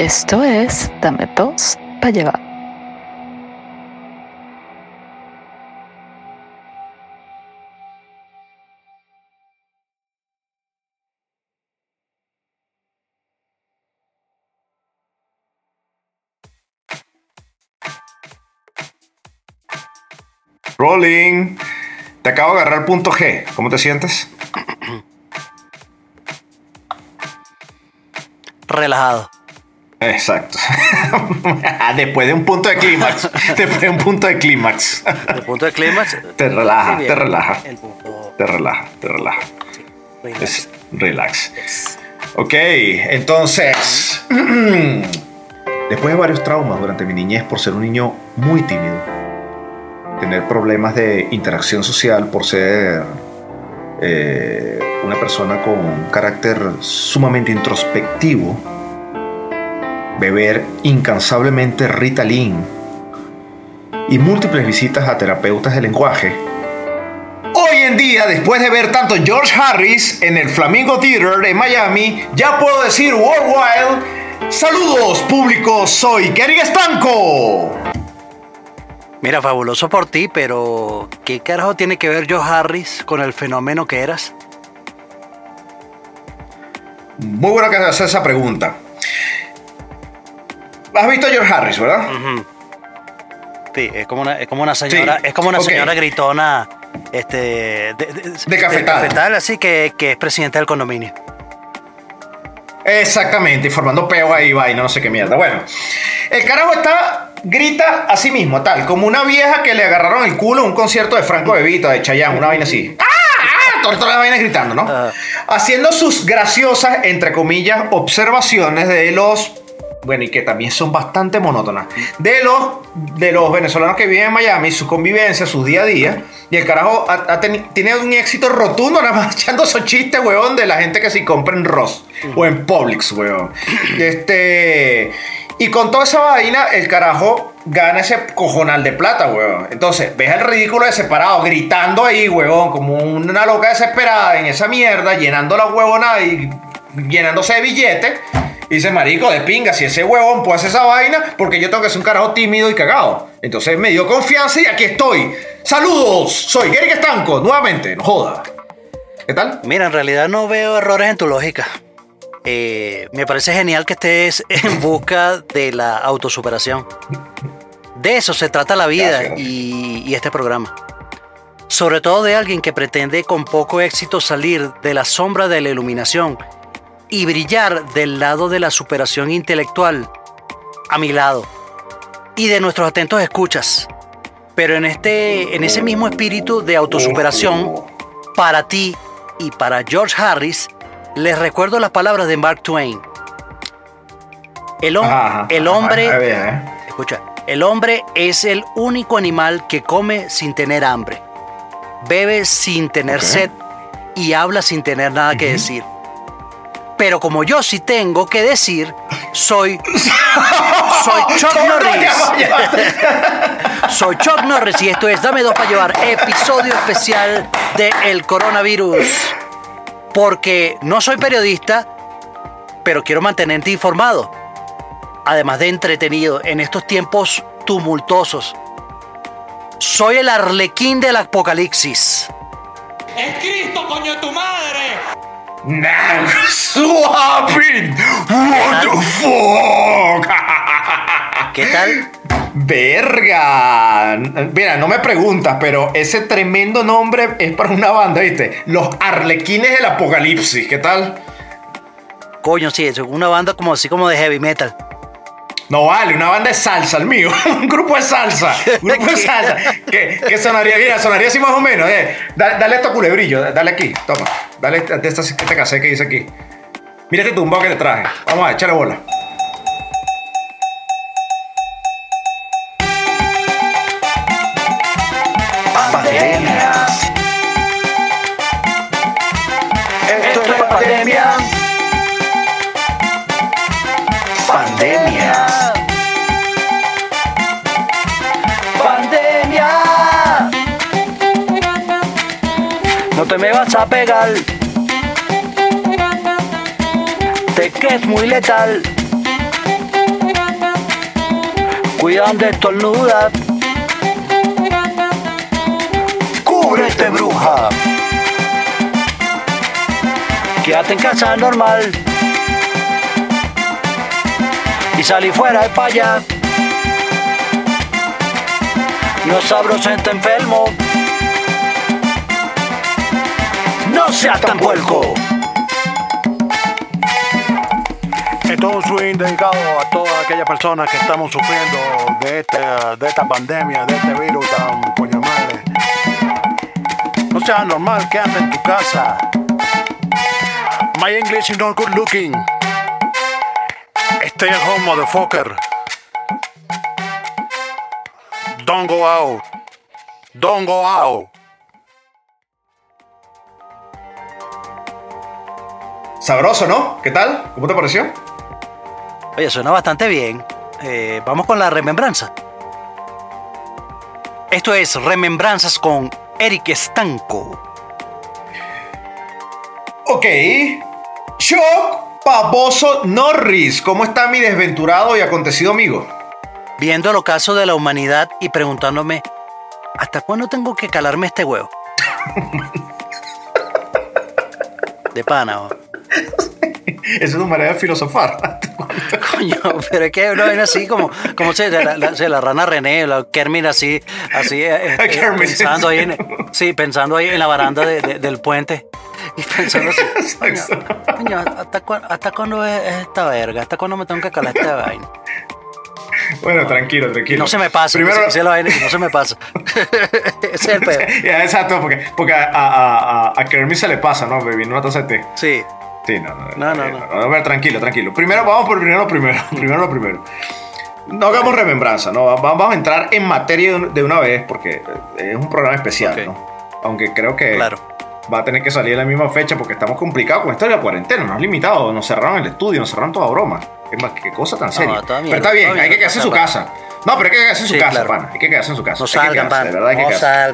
Esto es Dame Dos Pa' Llevar. Rolling. Te acabo de agarrar punto G. ¿Cómo te sientes? Relajado. Exacto. Después de un punto de clímax. Te relaja, te relaja. Te relaja. Sí, relax. Yes. Ok, entonces. Después de varios traumas durante mi niñez por ser un niño muy tímido, tener problemas de interacción social por ser una persona con un carácter sumamente introspectivo, beber incansablemente Ritalin y múltiples visitas a terapeutas de lenguaje. Hoy en día, después de ver tanto George Harris en el Flamingo Theater en Miami, ya puedo decir worldwide, saludos público, soy Keryn Stanco. Mira, fabuloso por ti, pero ¿qué carajo tiene que ver Joe Harris con el fenómeno que eras? Muy bueno que haces esa pregunta. ¿Has visto a George Harris, verdad? Uh-huh. Sí, es como una señora, sí. Señora gritona de cafetal. De cafetal, así que es presidente del condominio. Exactamente, y formando peo ahí, vaina, no sé qué mierda. Bueno, el carajo grita a sí mismo, tal, como una vieja que le agarraron el culo a un concierto de Franco de Vita, de Chayanne, una vaina así. Todas las vainas gritando, ¿no? Haciendo sus graciosas, entre comillas, observaciones de los, bueno, y que también son bastante monótonas, de los venezolanos que viven en Miami, su convivencia, su día a día, y el carajo tiene un éxito rotundo nada más echando esos chistes, huevón, de la gente que se compra en Ross o en Publix, huevón. Y con toda esa vaina, el carajo gana ese cojonal de plata, huevón. Entonces, ves el ridículo de separado gritando ahí, huevón, como una loca desesperada en esa mierda, llenando la huevona y llenándose de billetes. Y dice, marico, de pinga, si ese huevón puede hacer esa vaina, porque yo tengo que ser un carajo tímido y cagado. Entonces me dio confianza y aquí estoy. ¡Saludos! Soy Keryn Stanco, nuevamente, no joda. ¿Qué tal? Mira, en realidad no veo errores en tu lógica. Me parece genial que estés en busca de la autosuperación. De eso se trata la vida y este programa. Sobre todo de alguien que pretende con poco éxito salir de la sombra de la iluminación y brillar del lado de la superación intelectual a mi lado y de nuestros atentos escuchas. Pero en ese mismo espíritu de autosuperación, para ti y para George Harris, les recuerdo las palabras de Mark Twain. El hombre es el único animal que come sin tener hambre, bebe sin tener sed y habla sin tener nada que decir. Pero como yo sí tengo que decir, soy Chuck Norris. Soy Chuck Norris y esto es Dame Dos Pa' Llevar, episodio especial de El Coronavirus. Porque no soy periodista, pero quiero mantenerte informado, además de entretenido en estos tiempos tumultuosos. Soy el arlequín del apocalipsis. ¡Es Cristo, coño de tu madre! ¡Nice! ¡What the fuck! ¿Qué tal? Verga. Mira, no me preguntas, pero ese tremendo nombre es para una banda, ¿viste? Los Arlequines del Apocalipsis, ¿qué tal? Coño, sí, es una banda como así como de heavy metal. No vale, una banda de salsa, el mío. Un grupo de salsa. Que sonaría, mira, sonaría así más o menos. Dale esto culebrillo, dale aquí, toma. Dale de esta casé que dice aquí. Mira este tumbao que te traje. Vamos a echarle bola. Te me vas a pegar, te que es muy letal. cuidan de estornudar. ¡Cúbrete, bruja! Quédate en casa normal y salí fuera de pa' allá. No sabros gente enfermo, no seas tan puerco. Esto es un swing dedicado a todas aquellas personas que estamos sufriendo de esta pandemia, de este virus tan coño madre. No seas normal, quédate en tu casa. My English is not good looking. Stay at home, motherfucker. Don't go out. Don't go out. Sabroso, ¿no? ¿Qué tal? ¿Cómo te pareció? Oye, suena bastante bien. Vamos con la remembranza. Esto es Remembranzas con Eric Stanco. Ok. Shock Pavoso Norris. ¿Cómo está mi desventurado y acontecido amigo? Viendo el ocaso de la humanidad y preguntándome, ¿hasta cuándo tengo que calarme este huevo? De pana. Eso es una manera de filosofar. Coño, pero es que uno viene así como la rana René, la Kermit así pensando ahí en la baranda del puente. Y pensando así, coño, ¿hasta cuándo es esta verga? ¿Hasta cuándo me tengo que calar esta vaina? Bueno, tranquilo. No se me pasa. Primero, no se me pasa. Ese es el peor. Yeah, exacto, porque a Kermit se le pasa, ¿no? Bebiendo una taza de té. Sí. Sí, no. A ver, tranquilo. Primero, vamos por primero. No hagamos remembranza, ¿no? Vamos a entrar en materia de una vez, porque es un programa especial, okay, ¿no? Aunque creo que claro, va a tener que salir en la misma fecha, porque estamos complicados con esto de la cuarentena. Nos han limitado, nos cerraron el estudio, nos cerraron toda broma. Qué cosa tan seria. Pero está bien, hay que quedarse en su casa. No, pero hay que quedarse en su casa, pana. Hay que quedarse en su casa. No salgan, pana.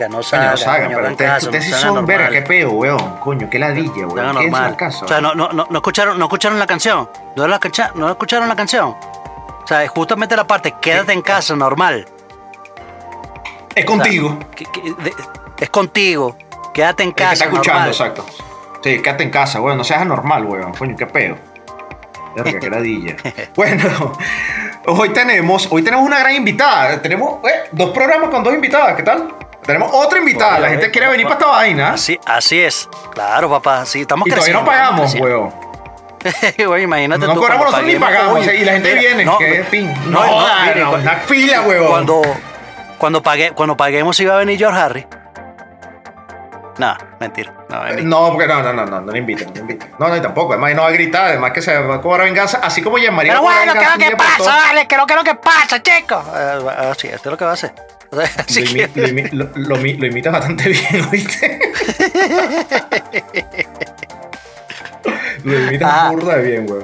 No salgan. Pero ustedes sí son verga, qué peo, weón. Coño, qué ladilla, weón. Quédense en la casa. O sea, no escucharon la canción. No escucharon la canción. O sea, justamente la parte, quédate en casa, normal. Es contigo. Es contigo. Quédate en casa. Está escuchando, exacto. Sí, quédate en casa, weón. No seas anormal, weón. Coño, qué peo. Bueno, hoy tenemos una gran invitada. Tenemos dos programas con dos invitadas, ¿qué tal? Tenemos otra invitada, bueno, la gente quiere venir para esta vaina. Así es, claro, papá, sí, estamos creciendo. Y todavía no pagamos, weón. Bueno, imagínate, no nos cobramos nosotros ni pagamos, y la gente viene, que es fin. No, una fila, weón. Cuando paguemos iba a venir George Harris. No, mentira. No, porque no le invitan. No, y tampoco. Además, no va a gritar. Además, que se va a cobrar venganza. Así como ya María. Pero bueno, ¿qué es lo que pasa? Dale, ¿qué es lo que pasa, chicos? Sí, esto es lo que va a hacer. Lo imitas bastante bien, ¿oíste? Lo imitas burda de bien, güey.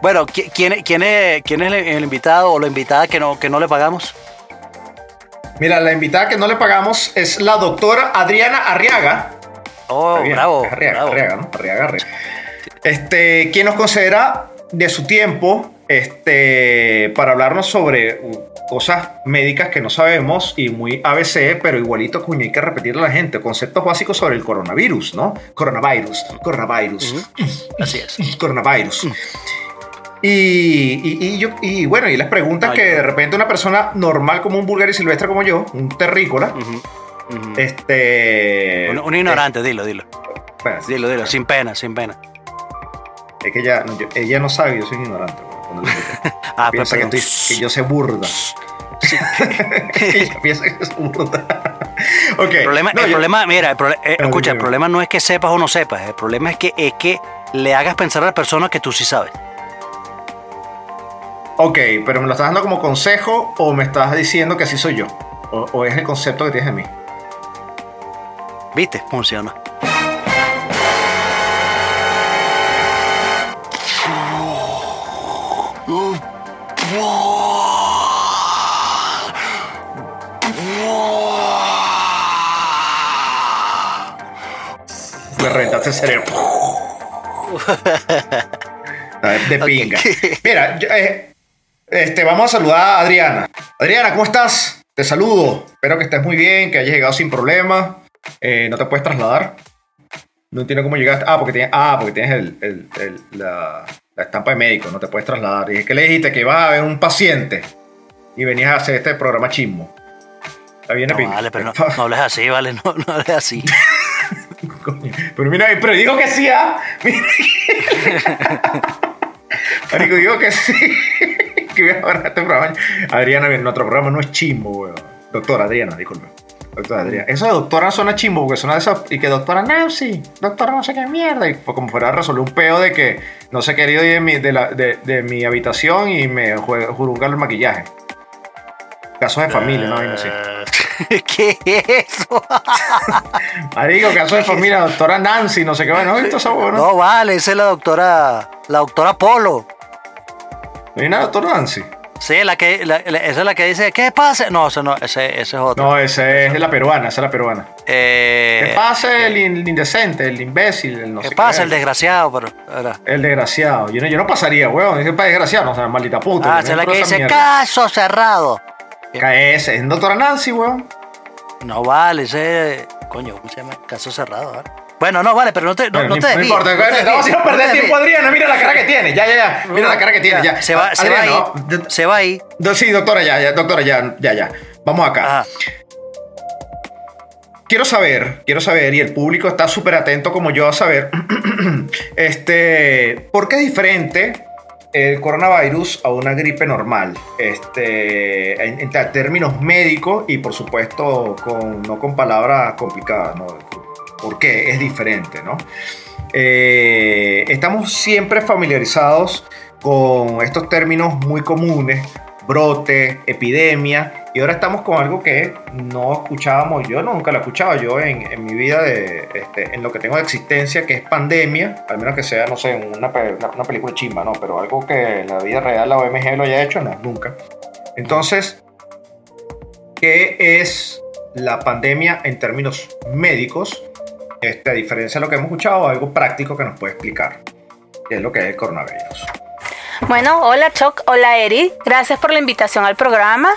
Bueno, ¿quién es el invitado o la invitada que no le pagamos? Mira, la invitada que no le pagamos es la doctora Adriana Arriaga. Oh, bravo. Arriaga. Quien nos concederá de su tiempo para hablarnos sobre cosas médicas que no sabemos y muy ABC, pero igualito que hay que repetirle a la gente, conceptos básicos sobre el coronavirus, ¿no? Coronavirus. Uh-huh. Así es. Coronavirus. Uh-huh. Y bueno, y las preguntas que de repente una persona normal como un vulgar y silvestre como yo, un terrícola, uh-huh. Un ignorante, dilo. Pues, dilo, claro. Sin pena. Es que ella no sabe, yo soy un ignorante. Piensa que yo sé burda. Sí. Ella piensa que es burda. Okay. El problema no es que sepas o no sepas, el problema es que le hagas pensar a la persona que tú sí sabes. Ok, pero ¿me lo estás dando como consejo o me estás diciendo que así soy yo? ¿O es el concepto que tienes de mí? ¿Viste? Funciona. Me rentaste el cerebro. De pinga. Okay. Mira, vamos a saludar a Adriana. Adriana, ¿cómo estás? Te saludo. Espero que estés muy bien, que hayas llegado sin problema. No te puedes trasladar. No entiendo cómo llegaste. Porque tienes la estampa de médico. No te puedes trasladar. Y es que le dijiste que ibas a ver un paciente y venías a hacer este programa chismo. Está bien, no, vale, pero no hables así, vale. No hables así. Pero mira, pero digo que sí, ¿ah? Marico, digo que sí. Que voy a grabar este programa. Adriana, nuestro programa no es chimbo, weón. Doctora Adriana, disculpe. Doctora Adriana. Eso de doctora suena chimbo, porque suena de esa. Y que doctora Nancy, doctora no sé qué mierda. Y pues como fuera a resolver un peo de que no se quería ir de mi habitación y me jurungar el maquillaje. Casos de familia, no hay así. ¿Qué es eso? Marico, caso de familia, doctora Nancy, no sé qué. Bueno, esto es bueno. No, vale, esa es la doctora Polo. ¿No hay una doctora Nancy? Sí, esa es la que dice, ¿qué pasa? No, ese es otro. No, ese es la peruana, esa es la peruana. ¿Qué pasa el indecente, el imbécil, el no sé qué? ¿Qué pasa el desgraciado? Pero, el desgraciado. Yo no pasaría, weón. Dice, para desgraciado, no, o sea, maldita puta. Ah, esa es la que dice, mierda. Caso cerrado. Esa es doctora Nancy, weón. No vale, ese. Coño, ¿cómo se llama? Caso cerrado, ¿verdad? Bueno, no vale, pero no te desvíes. No importa, no, si no perdés tiempo, Adriana, mira la cara que tiene. Ya. Mira la cara que tiene, ya. Se va ahí. Sí, doctora, ya. Vamos acá. Ajá. Quiero saber, y el público está súper atento como yo a saber, ¿por qué es diferente el coronavirus a una gripe normal? En términos médicos y, por supuesto, no con palabras complicadas, ¿no? ¿Por qué es diferente, no? Estamos siempre familiarizados con estos términos muy comunes: brote, epidemia, y ahora estamos con algo que no escuchábamos. Yo nunca lo escuchaba yo en mi vida, en lo que tengo de existencia, que es pandemia, al menos que sea, no sé, una película chimba, ¿no? Pero algo que en la vida real la OMS lo haya hecho, no, nunca. Entonces, ¿qué es la pandemia en términos médicos? A diferencia de lo que hemos escuchado, algo práctico que nos puede explicar qué es lo que es el coronavirus. Bueno, hola Choc, hola Eri, gracias por la invitación al programa.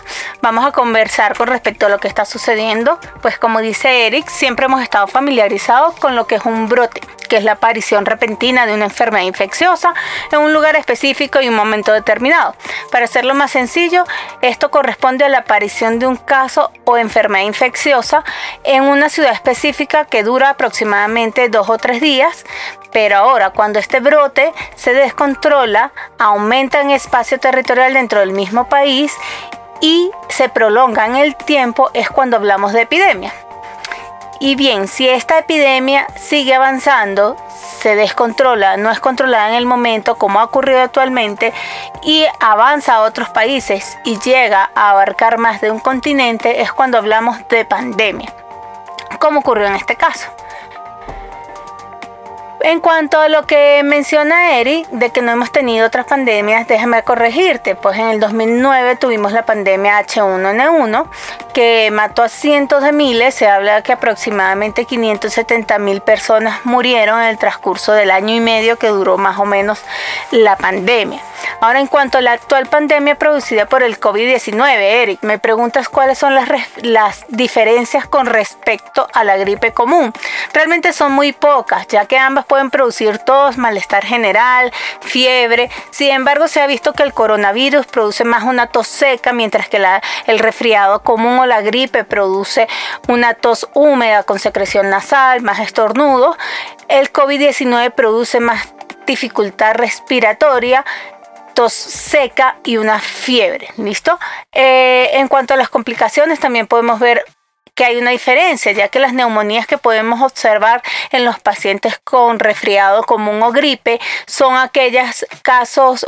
Vamos a conversar con respecto a lo que está sucediendo. Pues como dice Eric, siempre hemos estado familiarizados con lo que es un brote, que es la aparición repentina de una enfermedad infecciosa en un lugar específico y un momento determinado. Para hacerlo más sencillo, esto corresponde a la aparición de un caso o enfermedad infecciosa en una ciudad específica que dura aproximadamente 2 o 3 días. Pero ahora, cuando este brote se descontrola, aumenta en espacio territorial dentro del mismo país y se prolonga en el tiempo, es cuando hablamos de epidemia. Y bien, si esta epidemia sigue avanzando, se descontrola, no es controlada en el momento como ha ocurrido actualmente, y avanza a otros países y llega a abarcar más de un continente, es cuando hablamos de pandemia, como ocurrió en este caso. En cuanto a lo que menciona Eri, de que no hemos tenido otras pandemias, déjame corregirte, pues en el 2009 tuvimos la pandemia H1N1, que mató a cientos de miles. Se habla de que aproximadamente 570.000 personas murieron en el transcurso del año y medio que duró más o menos la pandemia. Ahora, en cuanto a la actual pandemia producida por el COVID-19, Eric, me preguntas cuáles son las diferencias con respecto a la gripe común. Realmente son muy pocas, ya que ambas pueden producir tos, malestar general, fiebre. Sin embargo, se ha visto que el coronavirus produce más una tos seca, mientras que el resfriado común o la gripe produce una tos húmeda con secreción nasal, más estornudos. El COVID-19 produce más dificultad respiratoria, tos seca y una fiebre. ¿Listo? En cuanto a las complicaciones, también podemos ver que hay una diferencia, ya que las neumonías que podemos observar en los pacientes con resfriado común o gripe son aquellos casos,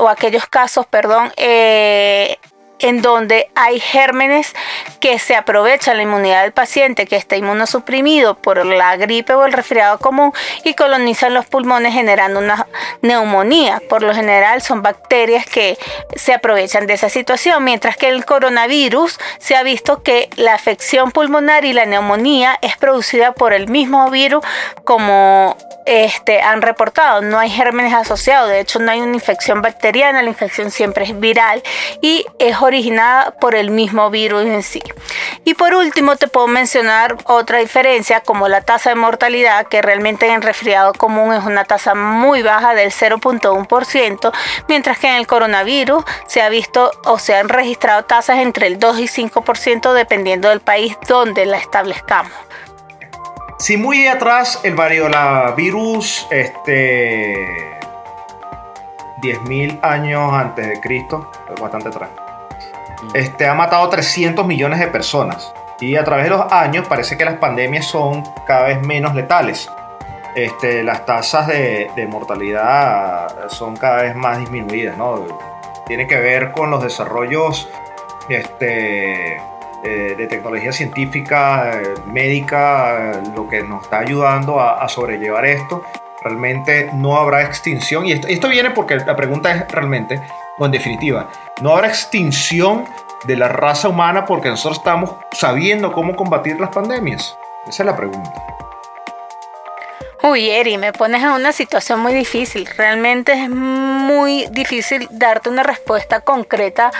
en donde hay gérmenes que se aprovechan la inmunidad del paciente que está inmunosuprimido por la gripe o el resfriado común y colonizan los pulmones generando una neumonía. Por lo general son bacterias que se aprovechan de esa situación, mientras que el coronavirus se ha visto que la afección pulmonar y la neumonía es producida por el mismo virus, como han reportado. No hay gérmenes asociados, de hecho no hay una infección bacteriana, la infección siempre es viral y es originada originada por el mismo virus en sí. Y por último te puedo mencionar otra diferencia, como la tasa de mortalidad, que realmente en el resfriado común es una tasa muy baja del 0.1%, mientras que en el coronavirus se ha visto o se han registrado tasas entre el 2 y 5% dependiendo del país donde la establezcamos. Si muy atrás el variolavirus, 10.000 años antes de Cristo, bastante atrás, ha matado 300 millones de personas. Y a través de los años parece que las pandemias son cada vez menos letales. Las tasas de mortalidad son cada vez más disminuidas, ¿no? Tiene que ver con los desarrollos de tecnología científica, médica, lo que nos está ayudando a sobrellevar esto. Realmente no habrá extinción, y esto viene porque la pregunta es realmente, o en definitiva, no habrá extinción de la raza humana porque nosotros estamos sabiendo cómo combatir las pandemias. Esa es la pregunta. Uy, Eri, me pones en una situación muy difícil. Realmente es muy difícil darte una respuesta concreta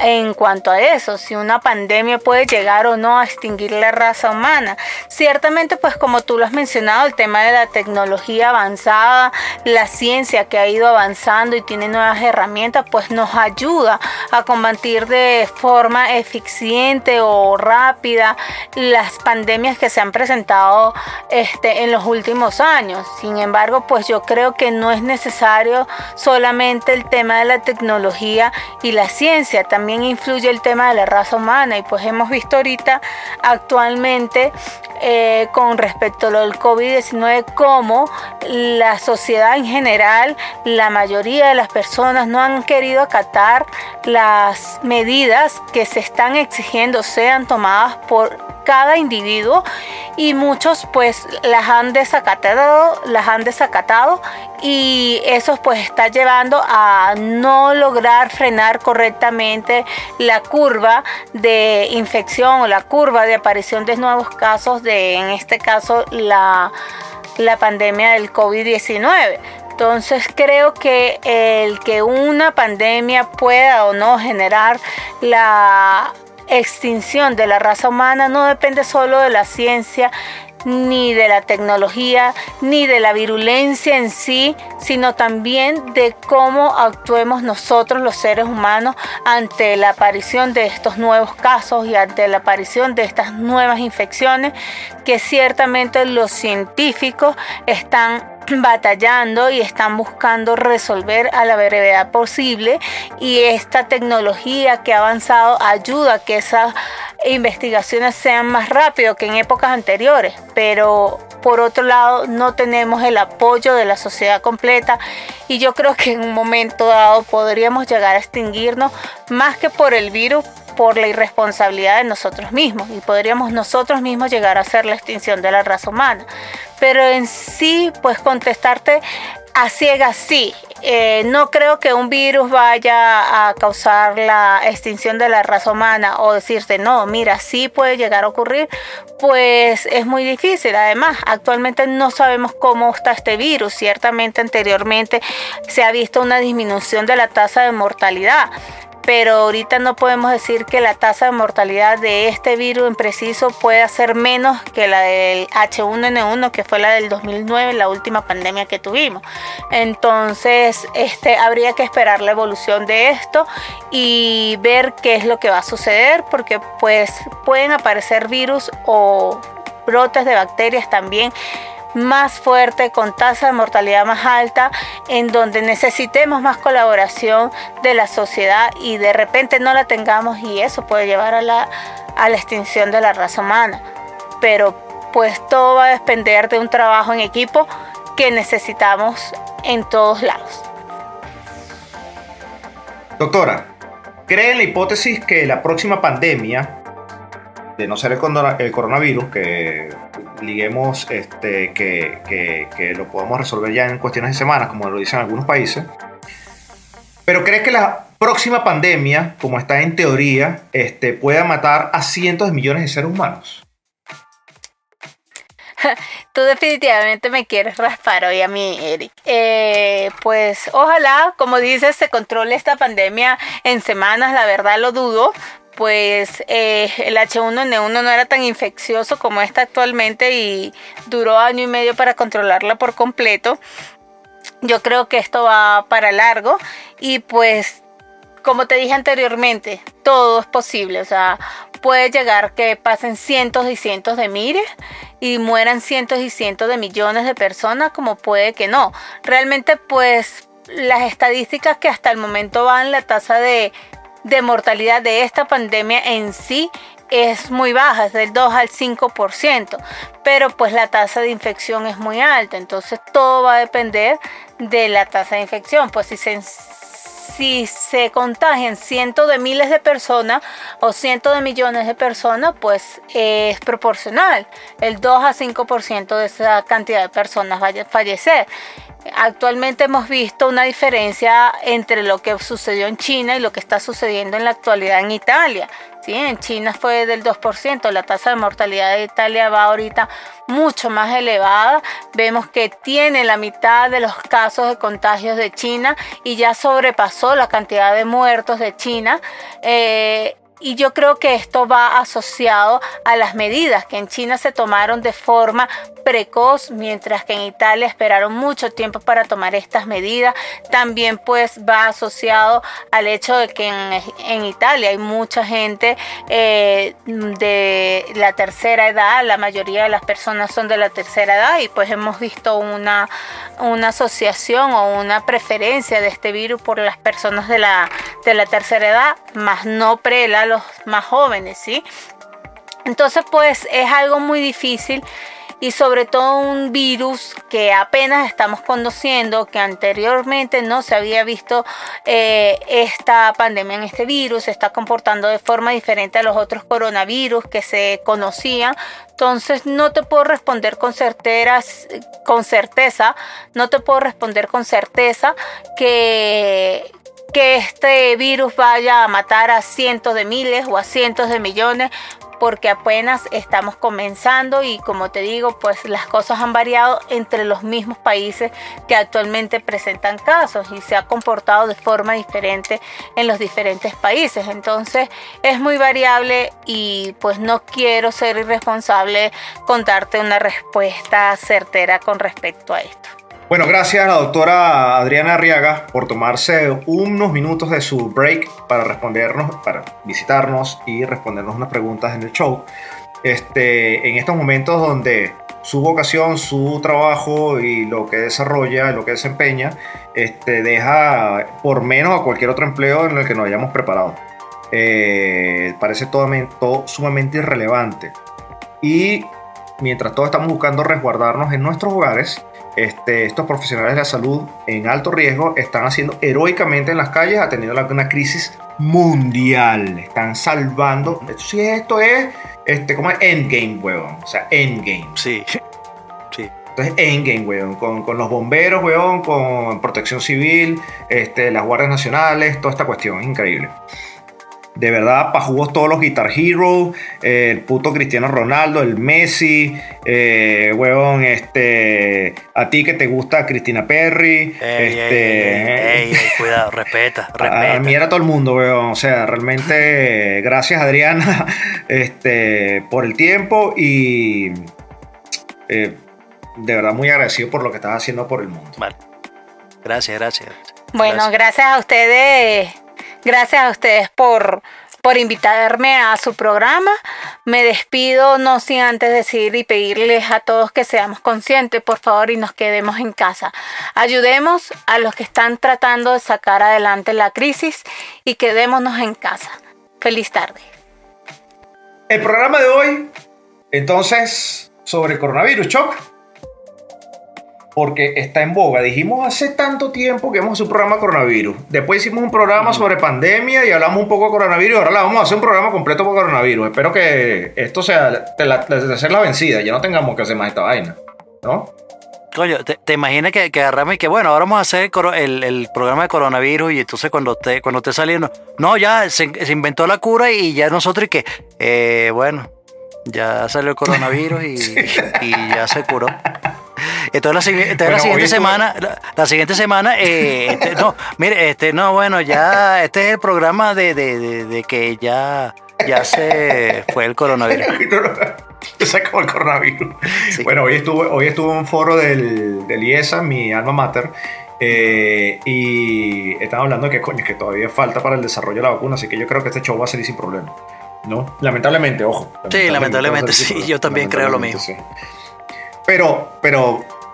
en cuanto a eso, si una pandemia puede llegar o no a extinguir la raza humana. Ciertamente, pues como tú lo has mencionado, el tema de la tecnología avanzada, la ciencia que ha ido avanzando y tiene nuevas herramientas, pues nos ayuda a combatir de forma eficiente o rápida las pandemias que se han presentado en los últimos años. Sin embargo, pues yo creo que no es necesario solamente el tema de la tecnología y la ciencia, también influye el tema de la raza humana, y pues hemos visto ahorita actualmente con respecto al COVID-19 cómo la sociedad en general, la mayoría de las personas no han querido acatar las medidas que se están exigiendo sean tomadas por cada individuo, y muchos pues las han desacatado, y eso pues está llevando a no lograr frenar correctamente la curva de infección o la curva de aparición de nuevos casos de, en este caso, la pandemia del COVID-19. Entonces creo que el que una pandemia pueda o no generar la extinción de la raza humana no depende solo de la ciencia, ni de la tecnología, ni de la virulencia en sí, sino también de cómo actuemos nosotros los seres humanos ante la aparición de estos nuevos casos y ante la aparición de estas nuevas infecciones que ciertamente los científicos están batallando y están buscando resolver a la brevedad posible, y esta tecnología que ha avanzado ayuda a que esas investigaciones sean más rápidas que en épocas anteriores, pero por otro lado no tenemos el apoyo de la sociedad completa, y yo creo que en un momento dado podríamos llegar a extinguirnos más que por el virus, por la irresponsabilidad de nosotros mismos, y podríamos nosotros mismos llegar a hacer la extinción de la raza humana. Pero en sí, pues contestarte a ciegas sí, no creo que un virus vaya a causar la extinción de la raza humana, o decirte no, mira, sí puede llegar a ocurrir, pues es muy difícil. Además, actualmente no sabemos cómo está este virus. Ciertamente anteriormente se ha visto una disminución de la tasa de mortalidad, pero ahorita no podemos decir que la tasa de mortalidad de este virus en preciso pueda ser menos que la del H1N1, que fue la del 2009, la última pandemia que tuvimos. Entonces, habría que esperar la evolución de esto y ver qué es lo que va a suceder, porque pues pueden aparecer virus o brotes de bacterias también más fuerte, con tasa de mortalidad más alta, en donde necesitemos más colaboración de la sociedad y de repente no la tengamos, y eso puede llevar a la extinción de la raza humana. Pero pues todo va a depender de un trabajo en equipo que necesitamos en todos lados. Doctora, ¿cree en la hipótesis que la próxima pandemia, de no ser el coronavirus, que liguemos que lo podamos resolver ya en cuestiones de semanas, como lo dicen algunos países, pero crees que la próxima pandemia, como está en teoría, pueda matar a cientos de millones de seres humanos? Tú definitivamente me quieres raspar hoy a mí, Eric. Pues ojalá, como dices, se controle esta pandemia en semanas, la verdad lo dudo. Pues el H1N1 no era tan infeccioso como está actualmente y duró 1.5 años para controlarla por completo. Yo creo que esto va para largo y pues, como te dije anteriormente, todo es posible. O sea, puede llegar que pasen cientos y cientos de miles y mueran cientos y cientos de millones de personas, como puede que no. Realmente, pues, las estadísticas que hasta el momento van, la tasa de mortalidad de esta pandemia en sí es muy baja, es del 2 al 5%, pero pues la tasa de infección es muy alta, entonces todo va a depender de la tasa de infección. Pues si se contagian cientos de miles de personas o cientos de millones de personas, pues es proporcional, el 2 a 5% de esa cantidad de personas va a fallecer. Actualmente hemos visto una diferencia entre lo que sucedió en China y lo que está sucediendo en la actualidad en Italia. ¿Sí? En China fue del 2%, la tasa de mortalidad de Italia va ahorita mucho más elevada. Vemos que tiene la mitad de los casos de contagios de China y ya sobrepasó la cantidad de muertos de China. Y yo creo que esto va asociado a las medidas que en China se tomaron de forma precoz, mientras que en Italia esperaron mucho tiempo para tomar estas medidas. También pues va asociado al hecho de que en Italia hay mucha gente de la tercera edad, la mayoría de las personas son de la tercera edad y pues hemos visto una asociación o una preferencia de este virus por las personas de la tercera edad, más no prela los más jóvenes, ¿sí? Entonces pues es algo muy difícil y sobre todo un virus que apenas estamos conociendo, que anteriormente no se había visto esta pandemia en este virus, se está comportando de forma diferente a los otros coronavirus que se conocían. Entonces no te puedo responder con certeza que este virus vaya a matar a cientos de miles o a cientos de millones, porque apenas estamos comenzando y como te digo, pues las cosas han variado entre los mismos países que actualmente presentan casos y se ha comportado de forma diferente en los diferentes países. Entonces es muy variable y pues no quiero ser irresponsable con darte una respuesta certera con respecto a esto. Bueno, gracias a la doctora Adriana Arriaga por tomarse unos minutos de su break para visitarnos y respondernos unas preguntas en el show. En estos momentos donde su vocación, su trabajo y lo que desarrolla, lo que desempeña, deja por menos a cualquier otro empleo en el que nos hayamos preparado. Parece todo sumamente irrelevante. Y mientras todos estamos buscando resguardarnos en nuestros hogares, estos profesionales de la salud en alto riesgo están haciendo heroicamente en las calles, atendiendo una crisis mundial. Están salvando. Sí, esto es como Endgame, huevón. O sea, Endgame. Sí. Entonces, Endgame, huevón. Con los bomberos, huevón, con protección civil, las guardias nacionales, toda esta cuestión. Increíble. De verdad, pa' jugos todos los Guitar Hero, el puto Cristiano Ronaldo, el Messi, huevón, a ti que te gusta Cristina Perry. Cuidado, respeta. A mí era todo el mundo, huevón. O sea, realmente, gracias Adriana, por el tiempo y de verdad muy agradecido por lo que estás haciendo por el mundo. Vale. Gracias. Bueno, gracias a ustedes. Gracias a ustedes por invitarme a su programa. Me despido, no sin antes decir y pedirles a todos que seamos conscientes, por favor, y nos quedemos en casa. Ayudemos a los que están tratando de sacar adelante la crisis y quedémonos en casa. Feliz tarde. El programa de hoy, entonces, sobre el coronavirus, Choc, porque está en boga. Dijimos hace tanto tiempo que hemos hecho un programa coronavirus. Después hicimos un programa sobre pandemia y hablamos un poco de coronavirus. Ahora vamos a hacer un programa completo por coronavirus. Espero que esto sea hacer la vencida. Ya no tengamos que hacer más esta vaina, ¿no? Coño, ¿te imaginas que agarramos y que bueno, ahora vamos a hacer el programa de coronavirus y entonces cuando te saliendo, no, ya se inventó la cura y ya nosotros y que, bueno... Ya salió el coronavirus y ya se curó. Entonces la siguiente semana, este es el programa de que ya se fue el coronavirus. Se acabó el coronavirus. Sí. Bueno, hoy estuvo un foro del IESA, mi alma mater, y están hablando de que todavía falta para el desarrollo de la vacuna, así que yo creo que este show va a salir sin problema. ¿No? Lamentablemente, ojo. Lamentablemente, yo también creo lo mismo. Sí. Pero,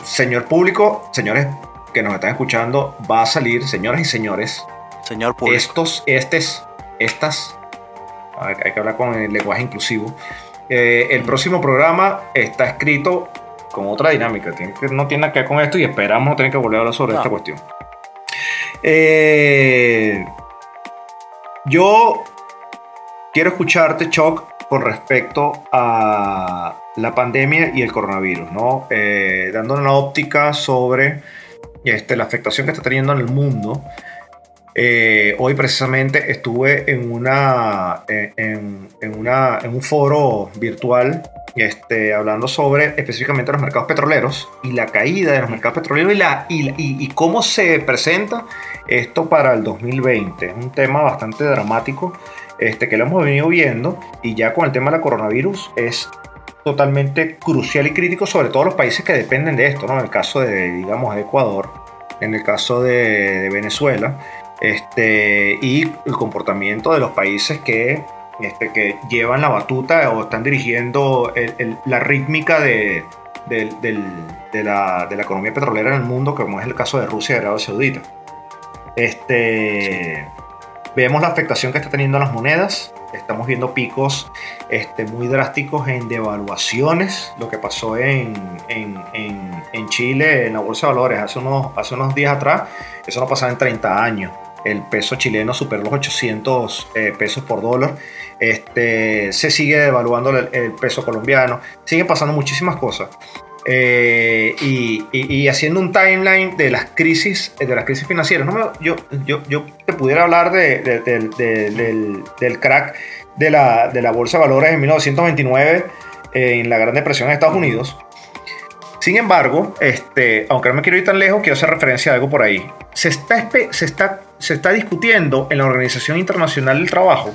señor público, señores que nos están escuchando, va a salir, señoras y señores, señor público. Hay que hablar con el lenguaje inclusivo. El próximo programa está escrito con otra dinámica, no tiene nada que ver con esto y esperamos no tener que volver a hablar sobre esta cuestión. Yo quiero escucharte, Chuck, con respecto a la pandemia y el coronavirus, ¿no? Dando una óptica sobre la afectación que está teniendo en el mundo. Hoy precisamente estuve en un foro virtual hablando sobre específicamente los mercados petroleros y la caída de los mercados petroleros y cómo se presenta esto para el 2020. Es un tema bastante dramático que lo hemos venido viendo, y ya con el tema del coronavirus es totalmente crucial y crítico, sobre todo los países que dependen de esto, ¿no? En el caso de, digamos, Ecuador, en el caso de Venezuela, y el comportamiento de los países que llevan la batuta o están dirigiendo la rítmica de la economía petrolera en el mundo, como es el caso de Rusia y Arabia Saudita. Vemos la afectación que está teniendo las monedas. Estamos viendo picos muy drásticos en devaluaciones. Lo que pasó en Chile, en la bolsa de valores, hace unos días atrás, eso no pasaba en 30 años. El peso chileno superó los 800 pesos por dólar. Se sigue devaluando el peso colombiano. Siguen pasando muchísimas cosas. Y haciendo un timeline de las crisis financieras, yo te pudiera hablar del crack de la bolsa de valores en 1929, en la Gran Depresión de Estados Unidos. Sin embargo, aunque no me quiero ir tan lejos, quiero hacer referencia a algo por ahí. Se está discutiendo en la Organización Internacional del Trabajo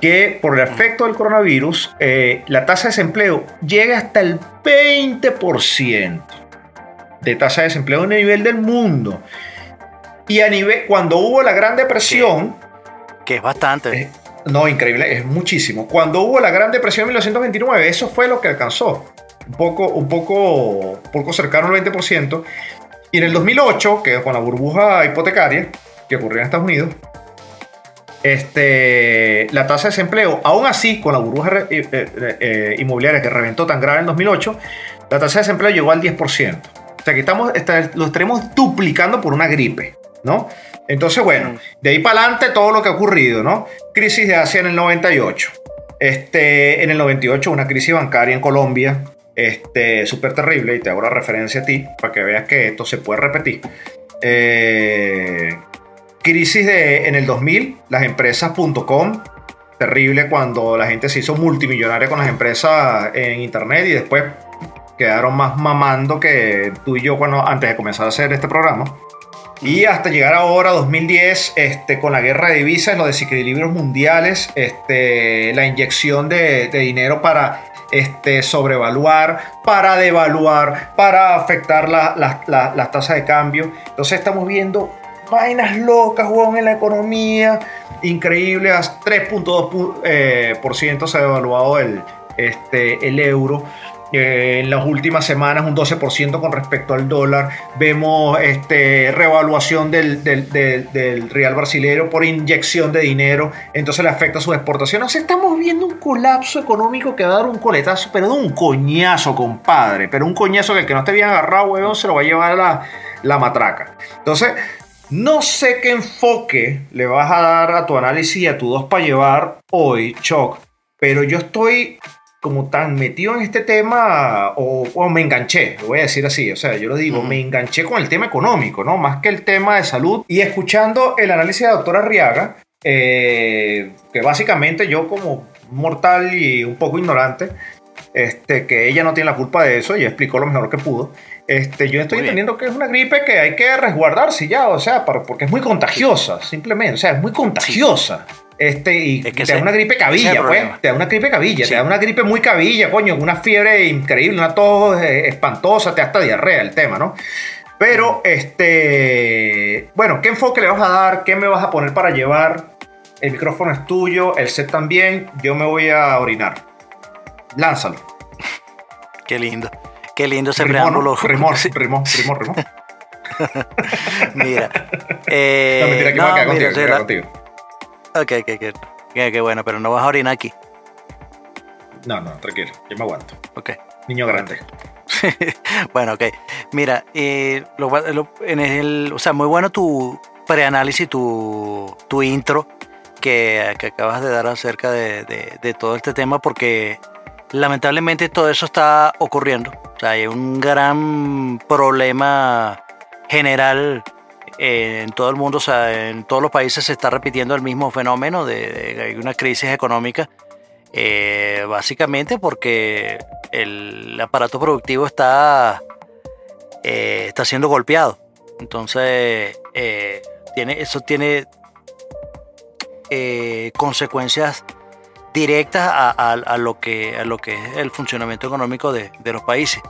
que por el efecto del coronavirus, la tasa de desempleo llega hasta el 20% de tasa de desempleo a nivel del mundo. Y cuando hubo la Gran Depresión... Que es bastante. Increíble, es muchísimo. Cuando hubo la Gran Depresión en 1929, eso fue lo que alcanzó. Un poco cercano al 20%. Y en el 2008, que con la burbuja hipotecaria que ocurrió en Estados Unidos, la tasa de desempleo, aún así con la burbuja inmobiliaria que reventó tan grave en 2008, la tasa de desempleo llegó al 10%. O sea que lo estaremos duplicando por una gripe, ¿no? Entonces, bueno, de ahí para adelante todo lo que ha ocurrido, ¿no? Crisis de Asia en el 98, en el 98 una crisis bancaria en Colombia, súper terrible, y te hago la referencia a ti para que veas que esto se puede repetir. Crisis en el 2000, las empresas.com, terrible cuando la gente se hizo multimillonaria con las empresas en internet y después quedaron más mamando que tú y yo antes de comenzar a hacer este programa. Y hasta llegar ahora, 2010, con la guerra de divisas, los desequilibrios mundiales, la inyección de dinero para... sobrevaluar, para devaluar, para afectar las tasas de cambio. Entonces estamos viendo vainas locas, huevón, en la economía, increíbles. 3.2% se ha devaluado el euro. En las últimas semanas un 12% con respecto al dólar. Vemos revaluación del real brasileño por inyección de dinero, entonces le afecta sus exportaciones. O sea, estamos viendo un colapso económico que va a dar un coletazo, pero de un coñazo, compadre, pero un coñazo que el que no esté bien agarrado, huevón, se lo va a llevar a la matraca. Entonces, no sé qué enfoque le vas a dar a tu análisis y a tu dos para llevar hoy, Choc, pero yo estoy... como tan metido en este tema, o me enganché, lo voy a decir así, o sea, yo lo digo, me enganché con el tema económico, ¿no? Más que el tema de salud. Y escuchando el análisis de la doctora Arriaga, que básicamente yo como mortal y un poco ignorante, que ella no tiene la culpa de eso y explicó lo mejor que pudo. Yo estoy entendiendo que es una gripe que hay que resguardarse ya, o sea, porque es muy contagiosa, simplemente, o sea, es muy contagiosa. Y es que te da una gripe cabilla, pues. Te da una gripe cabilla, sí. Te da una gripe muy cabilla, coño, una fiebre increíble, una tos espantosa, te da hasta diarrea el tema, ¿no? Pero, bueno, ¿qué enfoque le vas a dar? ¿Qué me vas a poner para llevar? El micrófono es tuyo, el set también. Yo me voy a orinar. Lánzalo. Qué lindo ese preámbulo. Rimó. Mira. No, mentira, que me voy a quedar contigo. Ok, bueno, pero no vas a orinar aquí. No, tranquilo, yo me aguanto. Ok. Niño grande. Bueno, ok. Mira, o sea, muy bueno tu preanálisis, tu intro que acabas de dar acerca de todo este tema, porque lamentablemente todo eso está ocurriendo. O sea, hay un gran problema general en todo el mundo, o sea, en todos los países se está repitiendo el mismo fenómeno de una crisis económica, básicamente porque el aparato productivo está siendo golpeado. Entonces, eso tiene consecuencias directas a lo que es el funcionamiento económico de los países.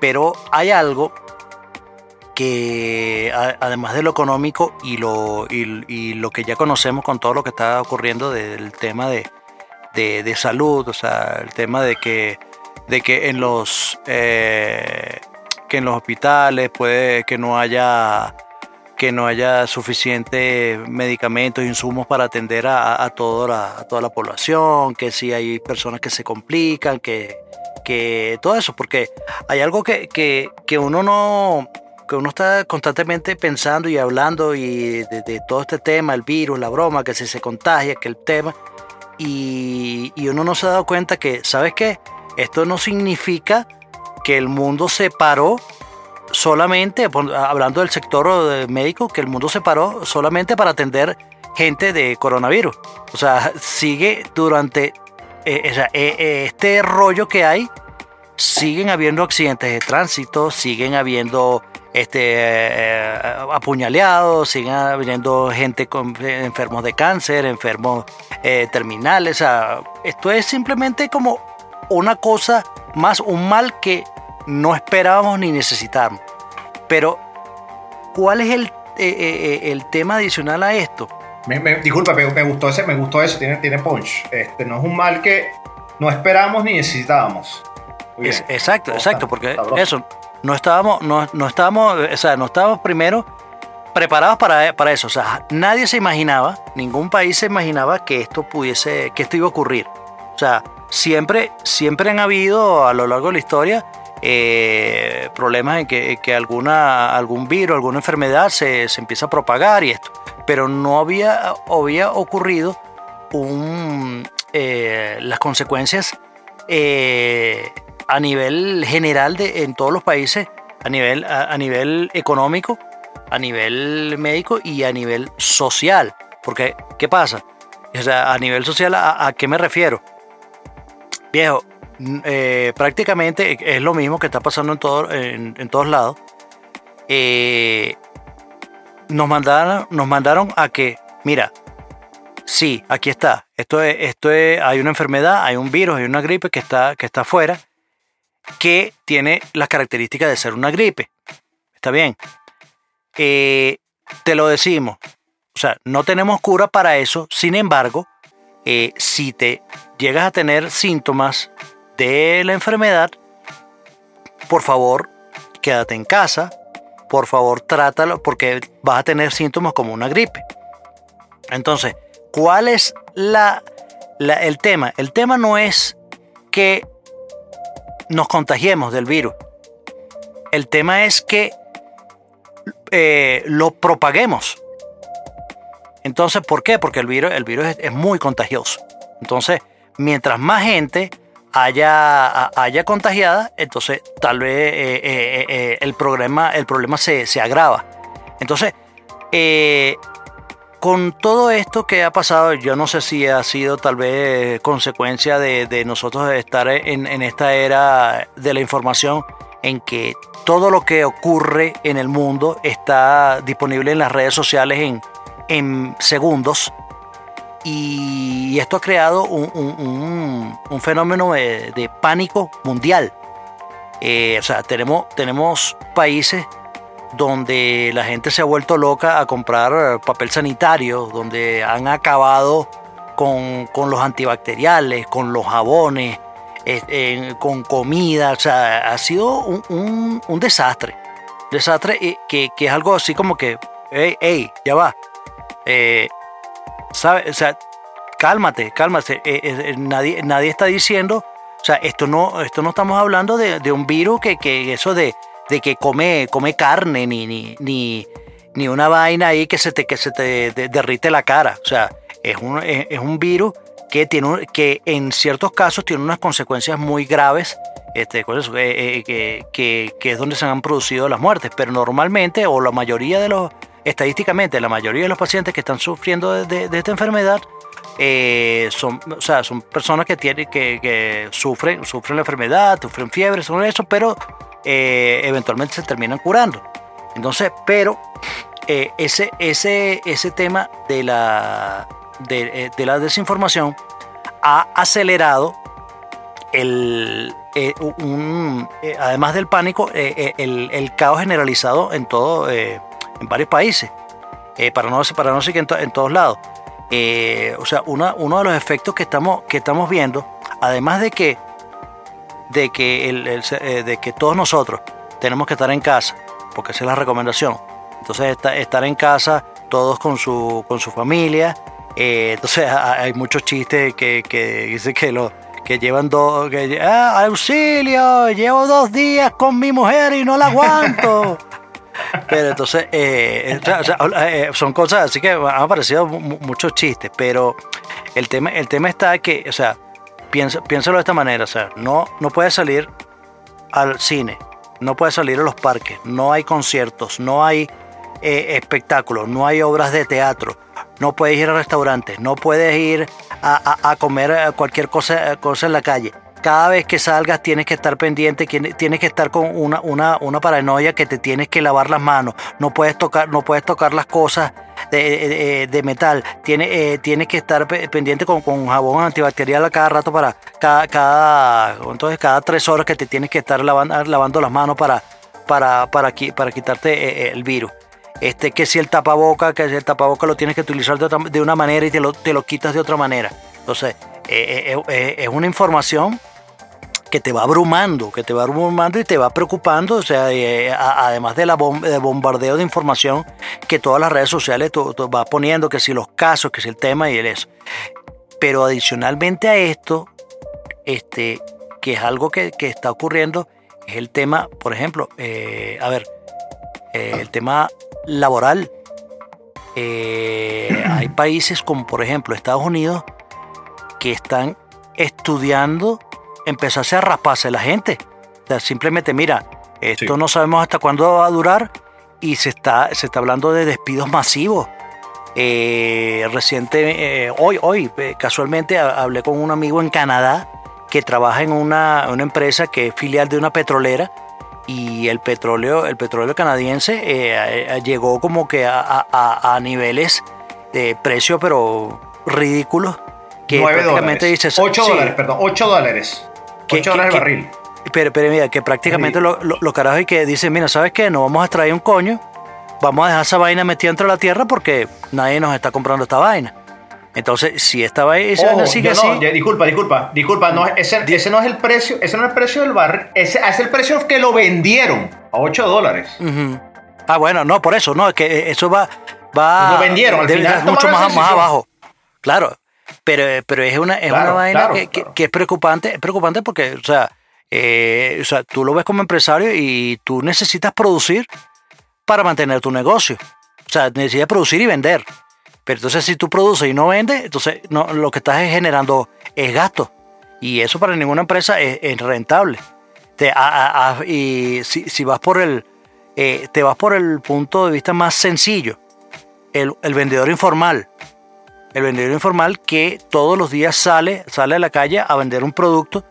Pero hay algo que además de lo económico y lo que ya conocemos con todo lo que está ocurriendo del tema de salud, o sea, el tema de que en los hospitales puede que no haya suficientes medicamentos e insumos para atender a toda la población, que si hay personas que se complican, que todo eso, porque hay algo que uno no, que uno está constantemente pensando y hablando y de todo este tema, el virus, la broma, que si se contagia, que el tema, y uno no se ha dado cuenta que, ¿sabes qué? Esto no significa que el mundo se paró solamente, hablando del sector médico, que el mundo se paró solamente para atender gente de coronavirus. O sea, sigue durante este rollo que hay, siguen habiendo accidentes de tránsito, siguen habiendo apuñaleados, siguen habiendo gente con enfermos de cáncer, enfermos terminales. O sea, esto es simplemente como una cosa más, un mal que no esperábamos ni necesitábamos. Pero, ¿cuál es el tema adicional a esto? Disculpa, me gustó ese, tiene punch. No es un mal que no esperábamos ni necesitábamos. Exacto, porque sabroso. Eso, no estábamos primero preparados para eso. O sea, nadie se imaginaba, ningún país se imaginaba que esto iba a ocurrir. O sea, siempre han habido a lo largo de la historia problemas en que algún virus, alguna enfermedad se empieza a propagar y esto. Pero no había ocurrido las consecuencias a nivel general en todos los países, a nivel económico, a nivel médico y a nivel social. Porque, ¿qué pasa? O sea, a nivel social, ¿a qué me refiero? Viejo, prácticamente es lo mismo que está pasando en todos lados. Nos mandaron a que, mira, sí, aquí está. Esto es, hay una enfermedad, hay un virus, hay una gripe que está afuera, que tiene las características de ser una gripe. Está bien. Te lo decimos. O sea, no tenemos cura para eso. Sin embargo, si te llegas a tener síntomas de la enfermedad, por favor, quédate en casa. Por favor, trátalo, porque vas a tener síntomas como una gripe. Entonces, ¿cuál es el tema? El tema no es que nos contagiemos del virus. El tema es que lo propaguemos. Entonces, ¿por qué? Porque el virus es muy contagioso. Entonces, mientras más gente haya contagiada, entonces tal vez el problema se agrava. Entonces, con todo esto que ha pasado, yo no sé si ha sido tal vez consecuencia de nosotros estar en esta era de la información en que todo lo que ocurre en el mundo está disponible en las redes sociales en segundos. Y esto ha creado un fenómeno de pánico mundial. O sea, tenemos países donde la gente se ha vuelto loca a comprar papel sanitario, donde han acabado con los antibacteriales, con los jabones, con comida. O sea, ha sido un desastre. Desastre que es algo así como que, hey, ya va. ¿Sabes? O sea, cálmate. Nadie está diciendo, o sea, esto no estamos hablando de un virus que eso de que come carne, ni una vaina ahí que se te derrite la cara. O sea, es un virus que en ciertos casos tiene unas consecuencias muy graves, que es donde se han producido las muertes. Pero normalmente, o la mayoría de los, estadísticamente, la mayoría de los pacientes que están sufriendo de esta enfermedad son personas que sufren la enfermedad, sufren fiebre, son eso, pero eventualmente se terminan curando. Entonces, pero ese tema de la desinformación ha acelerado además del pánico, el caos generalizado en todo, en varios países, para no decir que en todos lados. O sea, uno de los efectos que estamos viendo, además de que todos nosotros tenemos que estar en casa, porque esa es la recomendación. Entonces, estar en casa todos con su familia. Entonces, hay muchos chistes que dicen que llevan dos, auxilio, llevo 2 días con mi mujer y no la aguanto. Pero entonces, son cosas así que han aparecido muchos chistes, pero el tema está que, o sea, piénsalo de esta manera, o sea, no puedes salir al cine, no puedes salir a los parques, no hay conciertos, no hay espectáculos, no hay obras de teatro, no puedes ir a restaurantes, no puedes ir a comer cualquier cosa en la calle. Cada vez que salgas tienes que estar pendiente, tienes que estar con una paranoia que te tienes que lavar las manos, no puedes tocar las cosas de metal, tienes que estar pendiente con jabón antibacterial a cada rato, para cada 3 horas que te tienes que estar lavando las manos para quitarte el virus. Que si el tapaboca lo tienes que utilizar de una manera y te lo quitas de otra manera. Entonces, es una información que te va abrumando y te va preocupando. O sea, además del bombardeo de información que todas las redes sociales tú vas poniendo, que si los casos, que si el tema y el eso. Pero adicionalmente a esto, que es algo que está ocurriendo, es el tema, por ejemplo, el tema laboral. Hay países como, por ejemplo, Estados Unidos, que están estudiando empezarse a rasparse la gente. O sea, simplemente, mira, esto sí, no sabemos hasta cuándo va a durar, y se está hablando de despidos masivos. Hoy casualmente hablé con un amigo en Canadá que trabaja en una empresa que es filial de una petrolera, y el petróleo canadiense llegó como que a niveles de precio pero ridículos. Que prácticamente dice, $8 $8 el barril. Pero mira, que prácticamente los carajos y que dicen, mira, ¿sabes qué? No vamos a traer un coño, vamos a dejar esa vaina metida dentro de la tierra porque nadie nos está comprando esta vaina. Entonces, si esta vaina sigue así... No, disculpa, no, ese no es el precio, ese no es el precio del barril, ese es el precio que lo vendieron, a $8. Uh-huh. Ah, bueno, no, por eso, no, es que eso va lo vendieron, al final mucho más abajo. Claro. Pero es una vaina que es preocupante, porque, o sea, tú lo ves como empresario y tú necesitas producir para mantener tu negocio. O sea, necesitas producir y vender. Pero entonces, si tú produces y no vendes, entonces no, lo que estás generando es gasto. Y eso para ninguna empresa es rentable. Y si vas te vas por el punto de vista más sencillo, el vendedor informal. El vendedor informal que todos los días sale a la calle a vender un producto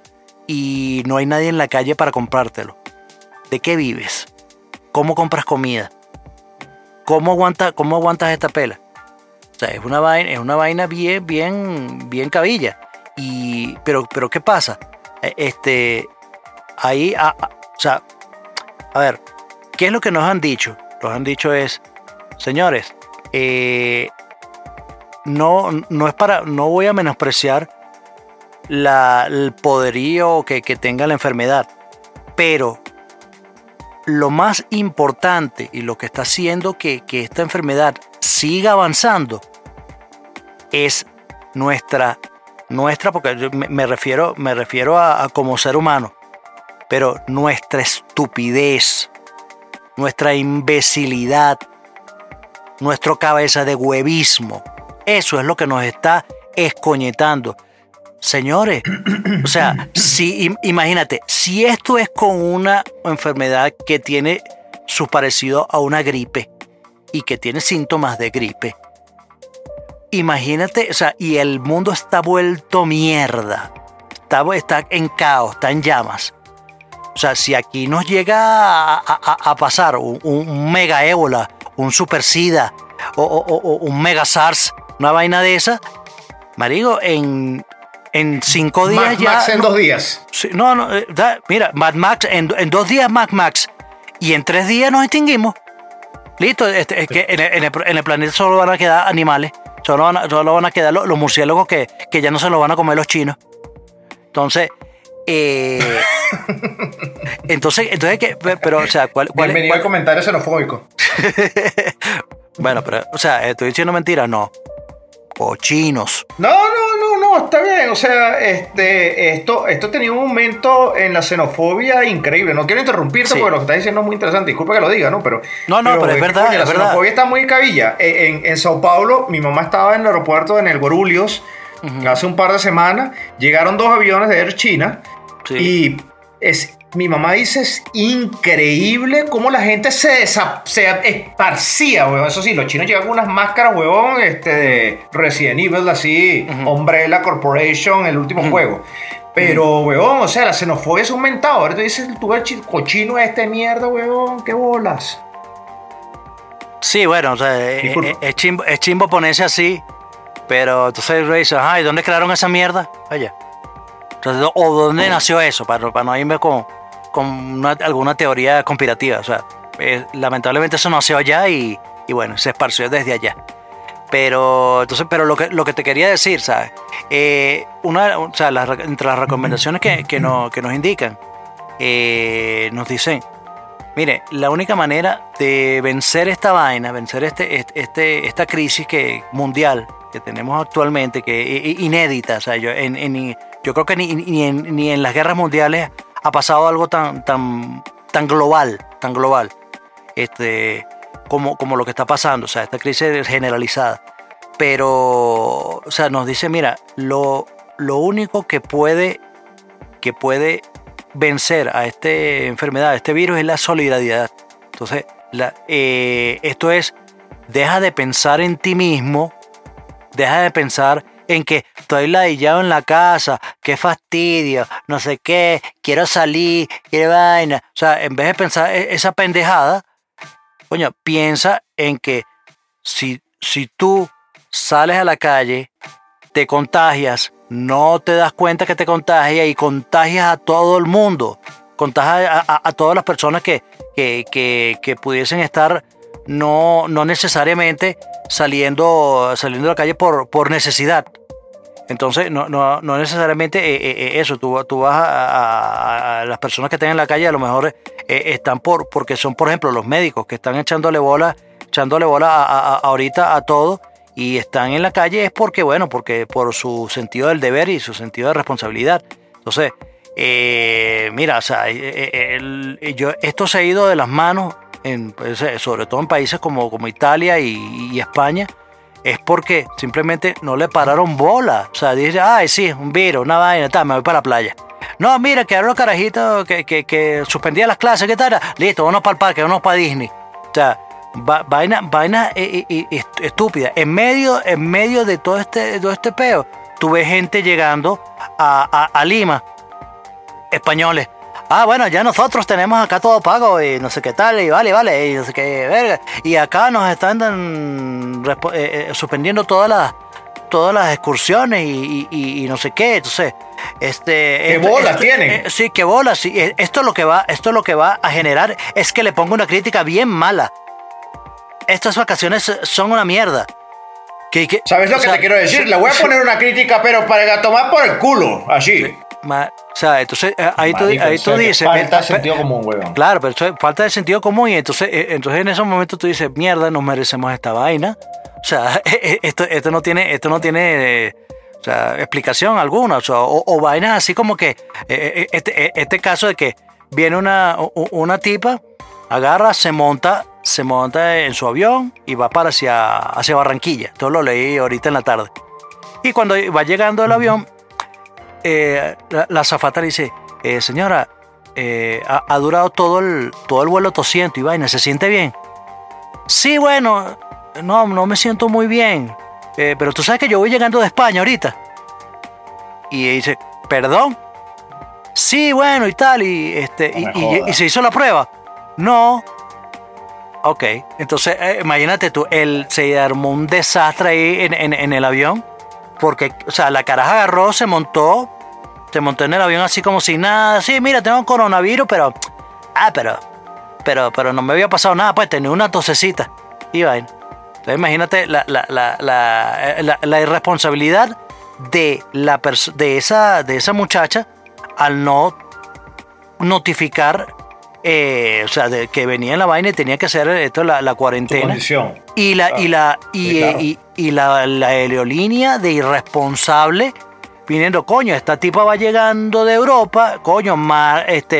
y no hay nadie en la calle para comprártelo. ¿De qué vives? ¿Cómo compras comida? ¿Cómo aguantas esta pela? O sea, es una vaina bien cabilla. Y pero ¿qué pasa? A ver, ¿qué es lo que nos han dicho? Nos han dicho es, señores, no voy a menospreciar el poderío que tenga la enfermedad, pero lo más importante y lo que está haciendo que esta enfermedad siga avanzando es nuestra, porque yo me refiero a como ser humano, pero nuestra estupidez, nuestra imbecilidad, nuestro cabeza de huevismo, eso es lo que nos está escoñetando. Señores, o sea, imagínate, si esto es con una enfermedad que tiene su parecido a una gripe y que tiene síntomas de gripe, imagínate, o sea, y el mundo está vuelto mierda, está en caos, está en llamas. O sea, si aquí nos llega a pasar un mega ébola, un super sida o un mega SARS, una vaina de esa, marico, en 5 días Mac ya... Max en 2 días. No, mira, Mad Max, en 2 días Mad Max. Y en 3 días nos extinguimos. Listo, es que en el planeta solo van a quedar animales. Solo van a quedar los murciélagos que ya no se los van a comer los chinos. Entonces... entonces ¿qué? Pero, o sea, ¿cuál bienvenido al comentario xenofóbico? Bueno, pero, o sea, ¿estoy diciendo mentiras? No. Cochinos. No, está bien. O sea, esto tenía un aumento en la xenofobia increíble. No quiero interrumpirte, sí, porque lo que estás diciendo es muy interesante. Disculpa que lo diga, ¿no? Pero es verdad. La xenofobia está muy cabilla. En Sao Paulo, mi mamá estaba en el aeropuerto, en el Guarulhos, uh-huh, hace un par de semanas. Llegaron 2 aviones de Air China, sí, y mi mamá dice, es increíble cómo la gente se esparcía, huevón. Eso sí, los chinos llevan unas máscaras, huevón, de Resident Evil, así, uh-huh, Umbrella Corporation, el último, uh-huh, juego. Pero, huevón, o sea, la xenofobia es aumentada. Ahora te dices, tú ves el cochino este mierda, huevón, qué bolas. Sí, bueno, o sea, es chimbo ponerse así, pero entonces dices, ay, ¿dónde crearon esa mierda? Allá. O dónde nació eso, para no irme con alguna teoría conspirativa. O sea, lamentablemente eso nació allá y bueno, se esparció desde allá. Pero entonces, lo que te quería decir, ¿sabes? Entre las recomendaciones que nos indican, nos dicen, mire, la única manera de vencer esta vaina, vencer esta crisis mundial que tenemos actualmente, que es inédita, o sea, yo creo que ni en las guerras mundiales ha pasado algo tan global, como lo que está pasando, o sea, esta crisis es generalizada. Pero, o sea, nos dice, mira, lo único que puede vencer a esta enfermedad, a este virus, es la solidaridad. Entonces, esto es, deja de pensar en ti mismo, deja de pensar en que estoy ladillado en la casa, qué fastidio, no sé qué, quiero salir, quiero vaina. O sea, en vez de pensar esa pendejada, coño, piensa en que si tú sales a la calle, te contagias, no te das cuenta que te contagias y contagias a todo el mundo, contagias a todas las personas que pudiesen estar... No necesariamente saliendo a la calle por necesidad. Entonces, no necesariamente eso. Tú vas a las personas que están en la calle, a lo mejor están porque son, por ejemplo, los médicos que están echándole bola ahorita a todo y están en la calle es porque, bueno, porque por su sentido del deber y su sentido de responsabilidad. Entonces, mira, o sea, esto se ha ido de las manos. Sobre todo en países como Italia y España, es porque simplemente no le pararon bola. O sea, dice, ay, sí, un virus, una vaina, tal, me voy para la playa. No, mira, quedaron los carajitos que suspendían las clases, ¿qué tal? Listo, vamos para el parque, vamos para Disney. O sea, Vaina estúpida. En medio de todo este peo, tuve gente llegando a Lima, españoles. Ah, bueno, ya nosotros tenemos acá todo pago y no sé qué tal, y vale, y no sé qué, verga. Y acá nos están suspendiendo todas las excursiones y no sé qué. Entonces, ¿qué bolas tienen? Sí, qué bolas. Sí. Esto es lo que va a generar es que le pongo una crítica bien mala. Estas vacaciones son una mierda. ¿Sabes lo que te quiero decir? Le voy a poner una crítica, pero para tomar por el culo, así. Sí. O sea, entonces ahí tú dices falta de sentido común, huevón. Claro, pero eso es falta de sentido común. Y entonces en esos momentos tú dices, mierda, nos merecemos esta vaina. O sea, esto no tiene o sea, explicación alguna. O sea, o vainas así como que este caso de que viene una tipa, agarra, se monta en su avión y va para hacia Barranquilla. Todo lo leí ahorita en la tarde. Y cuando va llegando el avión, la azafata le dice, señora, ha durado todo el vuelo tosiendo y vaina, ¿se siente bien? Sí, bueno, no me siento muy bien, pero tú sabes que yo voy llegando de España ahorita. Y dice, ¿perdón? Sí, bueno, y tal, y se hizo la prueba. No. Ok, entonces imagínate tú, se armó un desastre ahí en el avión, porque, o sea, la caraja agarró, se montó en el avión así como sin nada. Sí, mira, tengo coronavirus, pero no me había pasado nada, pues tenía una tosecita. Y vaina. Entonces imagínate la irresponsabilidad de esa muchacha al no notificar, o sea, de que venía en la vaina y tenía que hacer esto, la cuarentena. Y la aerolínea de irresponsable viniendo, coño, esta tipa va llegando de Europa, coño,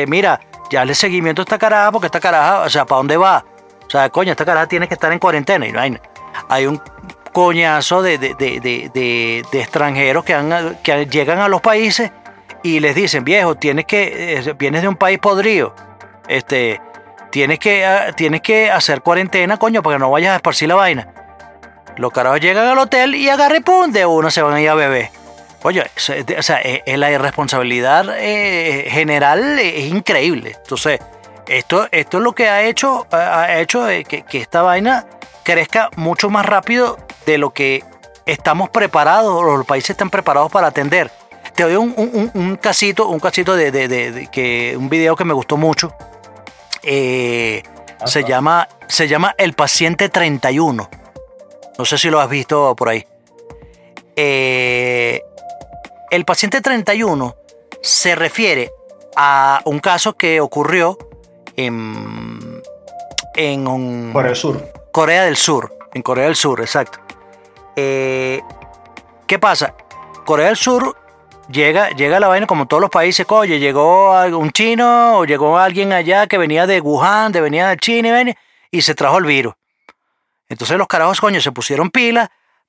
mira, ya le seguimiento a esta caraja, porque esta caraja, o sea, ¿para dónde va? O sea, coño, esta caraja tiene que estar en cuarentena. Y no hay un coñazo de extranjeros que llegan a los países y les dicen, viejo, vienes de un país podrido, tienes que hacer cuarentena, coño, para que no vayas a esparcir la vaina. Los carajos llegan al hotel y agarra y pum, de uno se van a ir a beber. Oye, o sea, la irresponsabilidad general es increíble. Entonces, esto es lo que ha hecho que esta vaina crezca mucho más rápido de lo que estamos preparados, o los países están preparados para atender. Te doy un casito de un video que me gustó mucho. Se llama El Paciente 31. No sé si lo has visto por ahí. El paciente 31 se refiere a un caso que ocurrió en Corea del Sur, exacto. ¿Qué pasa? Corea del Sur llega a la vaina como todos los países. Oye, llegó un chino o llegó alguien allá que venía de Wuhan, venía de China, y se trajo el virus. Entonces los carajos, coño, se pusieron pilas,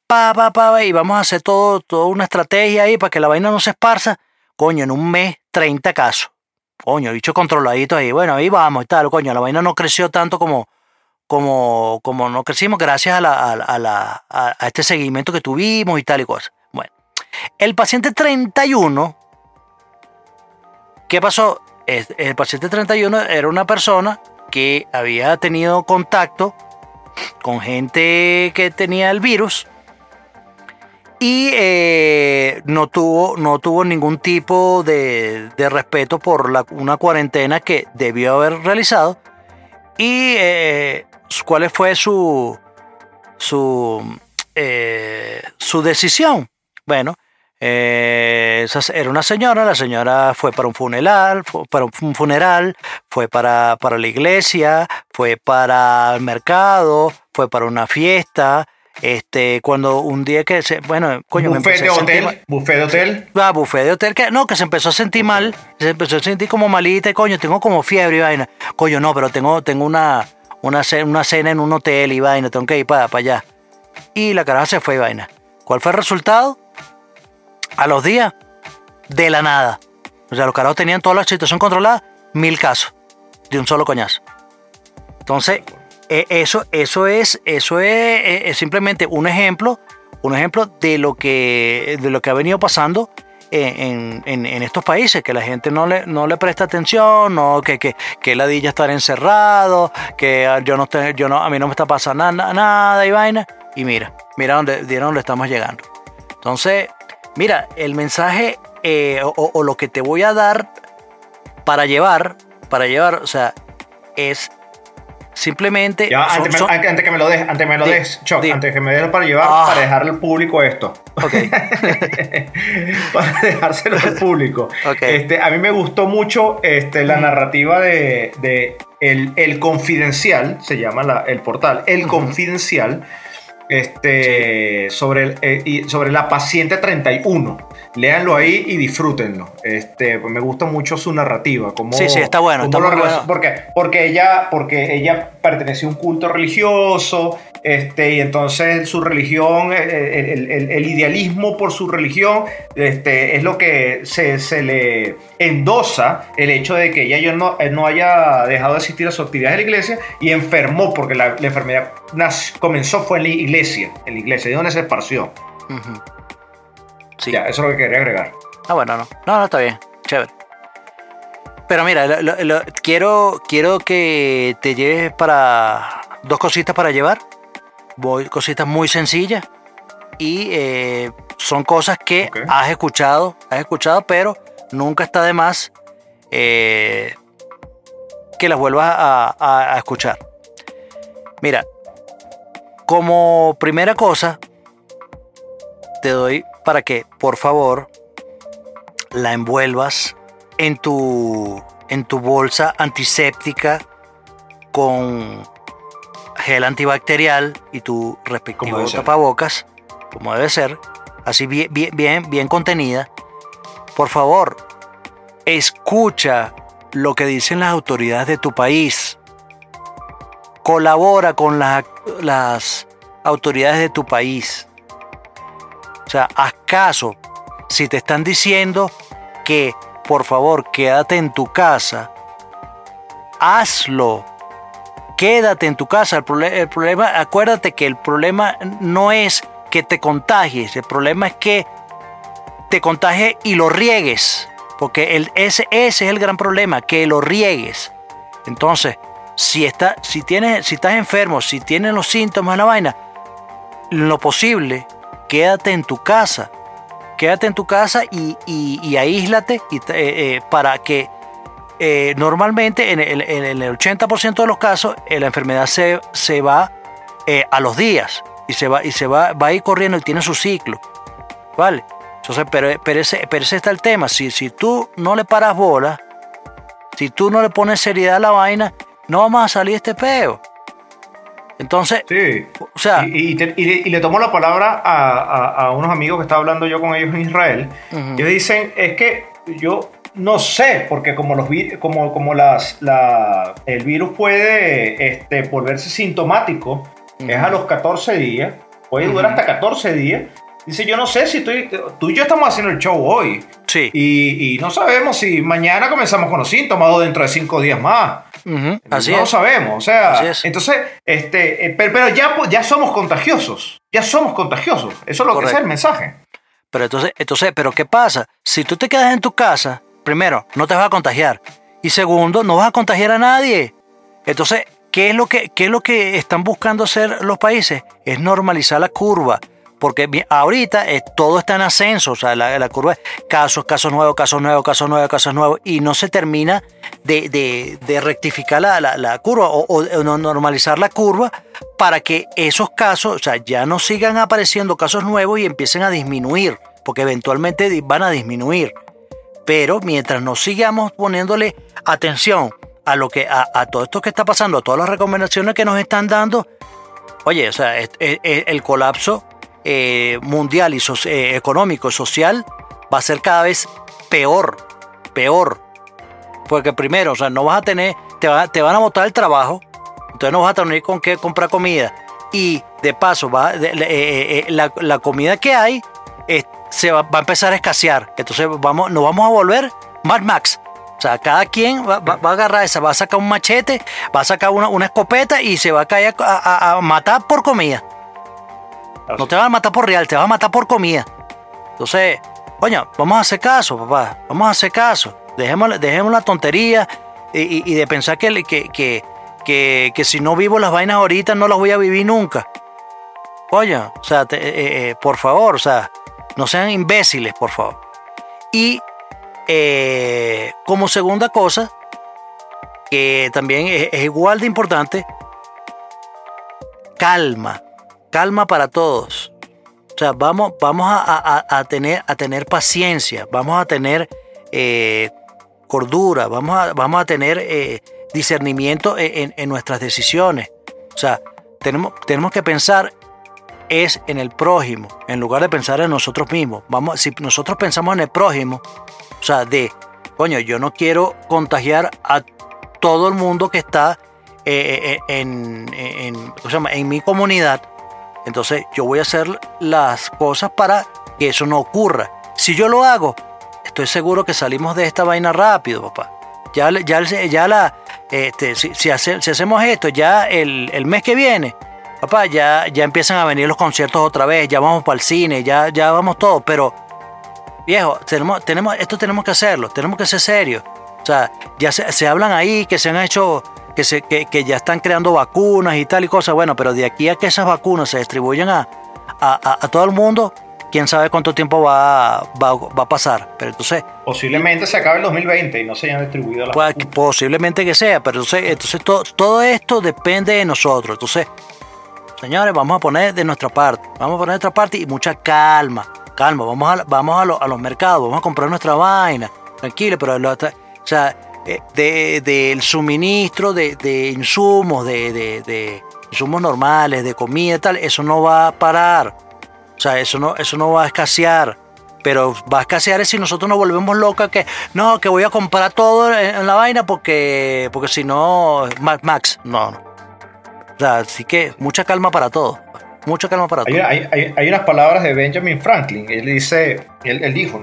y vamos a hacer toda una estrategia ahí para que la vaina no se esparza. Coño, en un mes, 30 casos. Coño, bicho controladito ahí. Bueno, ahí vamos y tal, coño, la vaina no creció tanto como no crecimos gracias a este seguimiento que tuvimos y tal y cosas. Bueno, el paciente 31, ¿qué pasó? El paciente 31 era una persona que había tenido contacto con gente que tenía el virus y no tuvo ningún tipo de respeto por una cuarentena que debió haber realizado. Y ¿cuál fue su decisión? Bueno, era una señora. La señora fue para un funeral, fue para la iglesia, fue para el mercado, fue para una fiesta. Cuando un día que se empezó a sentir mal, se empezó a sentir como malita, coño, tengo como fiebre y vaina, coño, no, pero tengo una cena en un hotel y vaina, tengo que ir para allá. Y la caraja se fue y vaina. ¿Cuál fue el resultado? A los días, de la nada, o sea, los carajos tenían toda la situación controlada, 1000 casos de un solo coñazo. Entonces, Eso es simplemente un ejemplo de lo que ha venido pasando en estos países, que la gente no le presta atención, que ladilla estar encerrado, que a mí no me está pasando nada y vaina, y mira dónde estamos llegando. Entonces, mira, el mensaje o lo que te voy a dar para llevar, o sea, es simplemente... Ya, antes que me des para llevar, para dejarle al público esto. Ok. Para dejárselo al público. Okay. A mí me gustó mucho la narrativa de el Confidencial, se llama el portal, El Confidencial, sí. sobre la paciente 31. Léanlo ahí y disfrútenlo. Me gusta mucho su narrativa. Sí, está bueno. Está bueno. Porque ella pertenecía a un culto religioso, y entonces su religión, el idealismo por su religión, es lo que se le endosa el hecho de que ella no haya dejado de asistir a sus actividades de la iglesia y enfermó, porque la enfermedad comenzó fue en la iglesia, de donde se esparció. Uh-huh. Sí. Ya, eso es lo que quería agregar. Bueno, no, está bien, chévere. Pero mira, quiero que te lleves para dos cositas para llevar. Cositas muy sencillas y son cosas que has escuchado, pero nunca está de más que las vuelvas a escuchar. Mira, como primera cosa, te doy para que, por favor, la envuelvas en tu bolsa antiséptica con gel antibacterial y tu respectivo tapabocas, como debe ser, así bien contenida. Por favor, escucha lo que dicen las autoridades de tu país. Colabora con las autoridades de tu país. O sea, haz caso. Si te están diciendo que, por favor, quédate en tu casa, hazlo. Quédate en tu casa. El problema, acuérdate que el problema no es que te contagies. El problema es que te contagies y lo riegues. Porque ese es el gran problema, que lo riegues. Entonces, si estás enfermo, si tienes los síntomas de la vaina, lo posible... Quédate en tu casa y aíslate para que normalmente en el 80% de los casos la enfermedad se va a los días y se va a ir corriendo y tiene su ciclo, ¿vale? Entonces, pero ese está el tema. Si tú no le paras bola, si tú no le pones seriedad a la vaina, no vamos a salir de este peo. Entonces, sí. O sea, y le tomo la palabra a unos amigos que estaba hablando yo con ellos en Israel. Uh-huh. Ellos dicen, es que yo no sé, porque el virus puede volverse sintomático, uh-huh, es a los 14 días, puede durar, uh-huh, hasta 14 días. Dice, yo no sé si tú y yo estamos haciendo el show hoy. Sí. Y no sabemos si mañana comenzamos con los síntomas o dentro de 5 días más. Uh-huh. Así no es. Sabemos. O sea, entonces, pero ya somos contagiosos. Eso es lo correcto, que es el mensaje. Pero entonces, ¿pero qué pasa? Si tú te quedas en tu casa, primero, no te vas a contagiar. Y segundo, no vas a contagiar a nadie. Entonces, ¿qué es lo que están buscando hacer los países? Es normalizar la curva. Porque ahorita todo está en ascenso, o sea, la curva es casos nuevos, y no se termina de rectificar la curva o normalizar la curva para que esos casos, o sea, ya no sigan apareciendo casos nuevos y empiecen a disminuir, porque eventualmente van a disminuir. Pero mientras no sigamos poniéndole atención a todo esto que está pasando, a todas las recomendaciones que nos están dando, oye, o sea, el colapso mundial y económico, social, va a ser cada vez peor, porque primero, o sea, no vas a tener, te van a botar el trabajo, entonces no vas a tener con qué comprar comida, y de paso la comida que hay se va a empezar a escasear. Entonces nos vamos a volver Mad Max, O sea, cada quien va a agarrar esa, va a sacar un machete, va a sacar una escopeta y se va a caer a matar por comida. No te van a matar por real, te vas a matar por comida. Entonces, coño, vamos a hacer caso, papá, vamos a hacer caso. Dejemos la tontería y de pensar que si no vivo las vainas ahorita no las voy a vivir nunca. Coño, o sea, por favor, o sea, no sean imbéciles, por favor. Y como segunda cosa, que también es igual de importante, calma para todos. O sea, vamos a tener paciencia, vamos a tener cordura, vamos a tener discernimiento en nuestras decisiones. O sea, tenemos que pensar es en el prójimo, en lugar de pensar en nosotros mismos. Si nosotros pensamos en el prójimo, o sea, coño, yo no quiero contagiar a todo el mundo que está en mi comunidad, entonces yo voy a hacer las cosas para que eso no ocurra. Si yo lo hago, estoy seguro que salimos de esta vaina rápido, papá. Si hacemos esto, ya el mes que viene, papá, ya empiezan a venir los conciertos otra vez, ya vamos para el cine, ya vamos todo, pero viejo, esto tenemos que hacerlo, tenemos que ser serios. O sea, ya se hablan ahí que se han hecho, que ya están creando vacunas y tal y cosas, bueno, pero de aquí a que esas vacunas se distribuyan a todo el mundo, quién sabe cuánto tiempo va a pasar. Pero entonces, posiblemente se acabe el 2020 y no se hayan distribuido las vacunas. Posiblemente que sea, pero entonces todo esto depende de nosotros. Entonces, señores, vamos a poner de nuestra parte. Vamos a poner de nuestra parte y mucha calma. Vamos a los mercados, vamos a comprar nuestra vaina. Tranquilo, pero o sea, del suministro de insumos, de insumos normales, de comida y tal, eso no va a parar. O sea, eso no va a escasear. Pero va a escasear si nosotros nos volvemos locos que voy a comprar todo en la vaina porque si no, Max, no. O sea, así que mucha calma para todo. Mucha calma para todo. Hay unas palabras de Benjamin Franklin. Él dijo,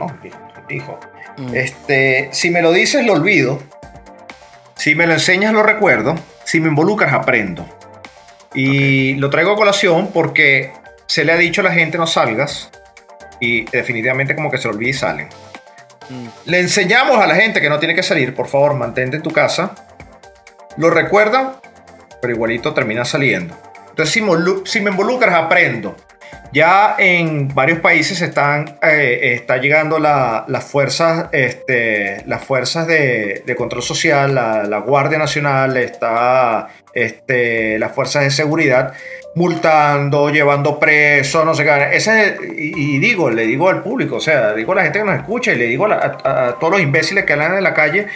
si me lo dices, lo olvido. Si me lo enseñas, lo recuerdo. Si me involucras, aprendo. Y lo traigo a colación porque se le ha dicho a la gente no salgas y definitivamente como que se lo olvida y salen. Le enseñamos a la gente que no tiene que salir, por favor, mantente en tu casa. Lo recuerdan, pero igualito termina saliendo. Entonces, si me involucras, aprendo. Ya en varios países está llegando las fuerzas de control social, la Guardia Nacional, las fuerzas de seguridad, multando, llevando presos, no sé qué. Le digo al público, o sea, le digo a la gente que nos escucha y le digo a todos los imbéciles que andan en la calle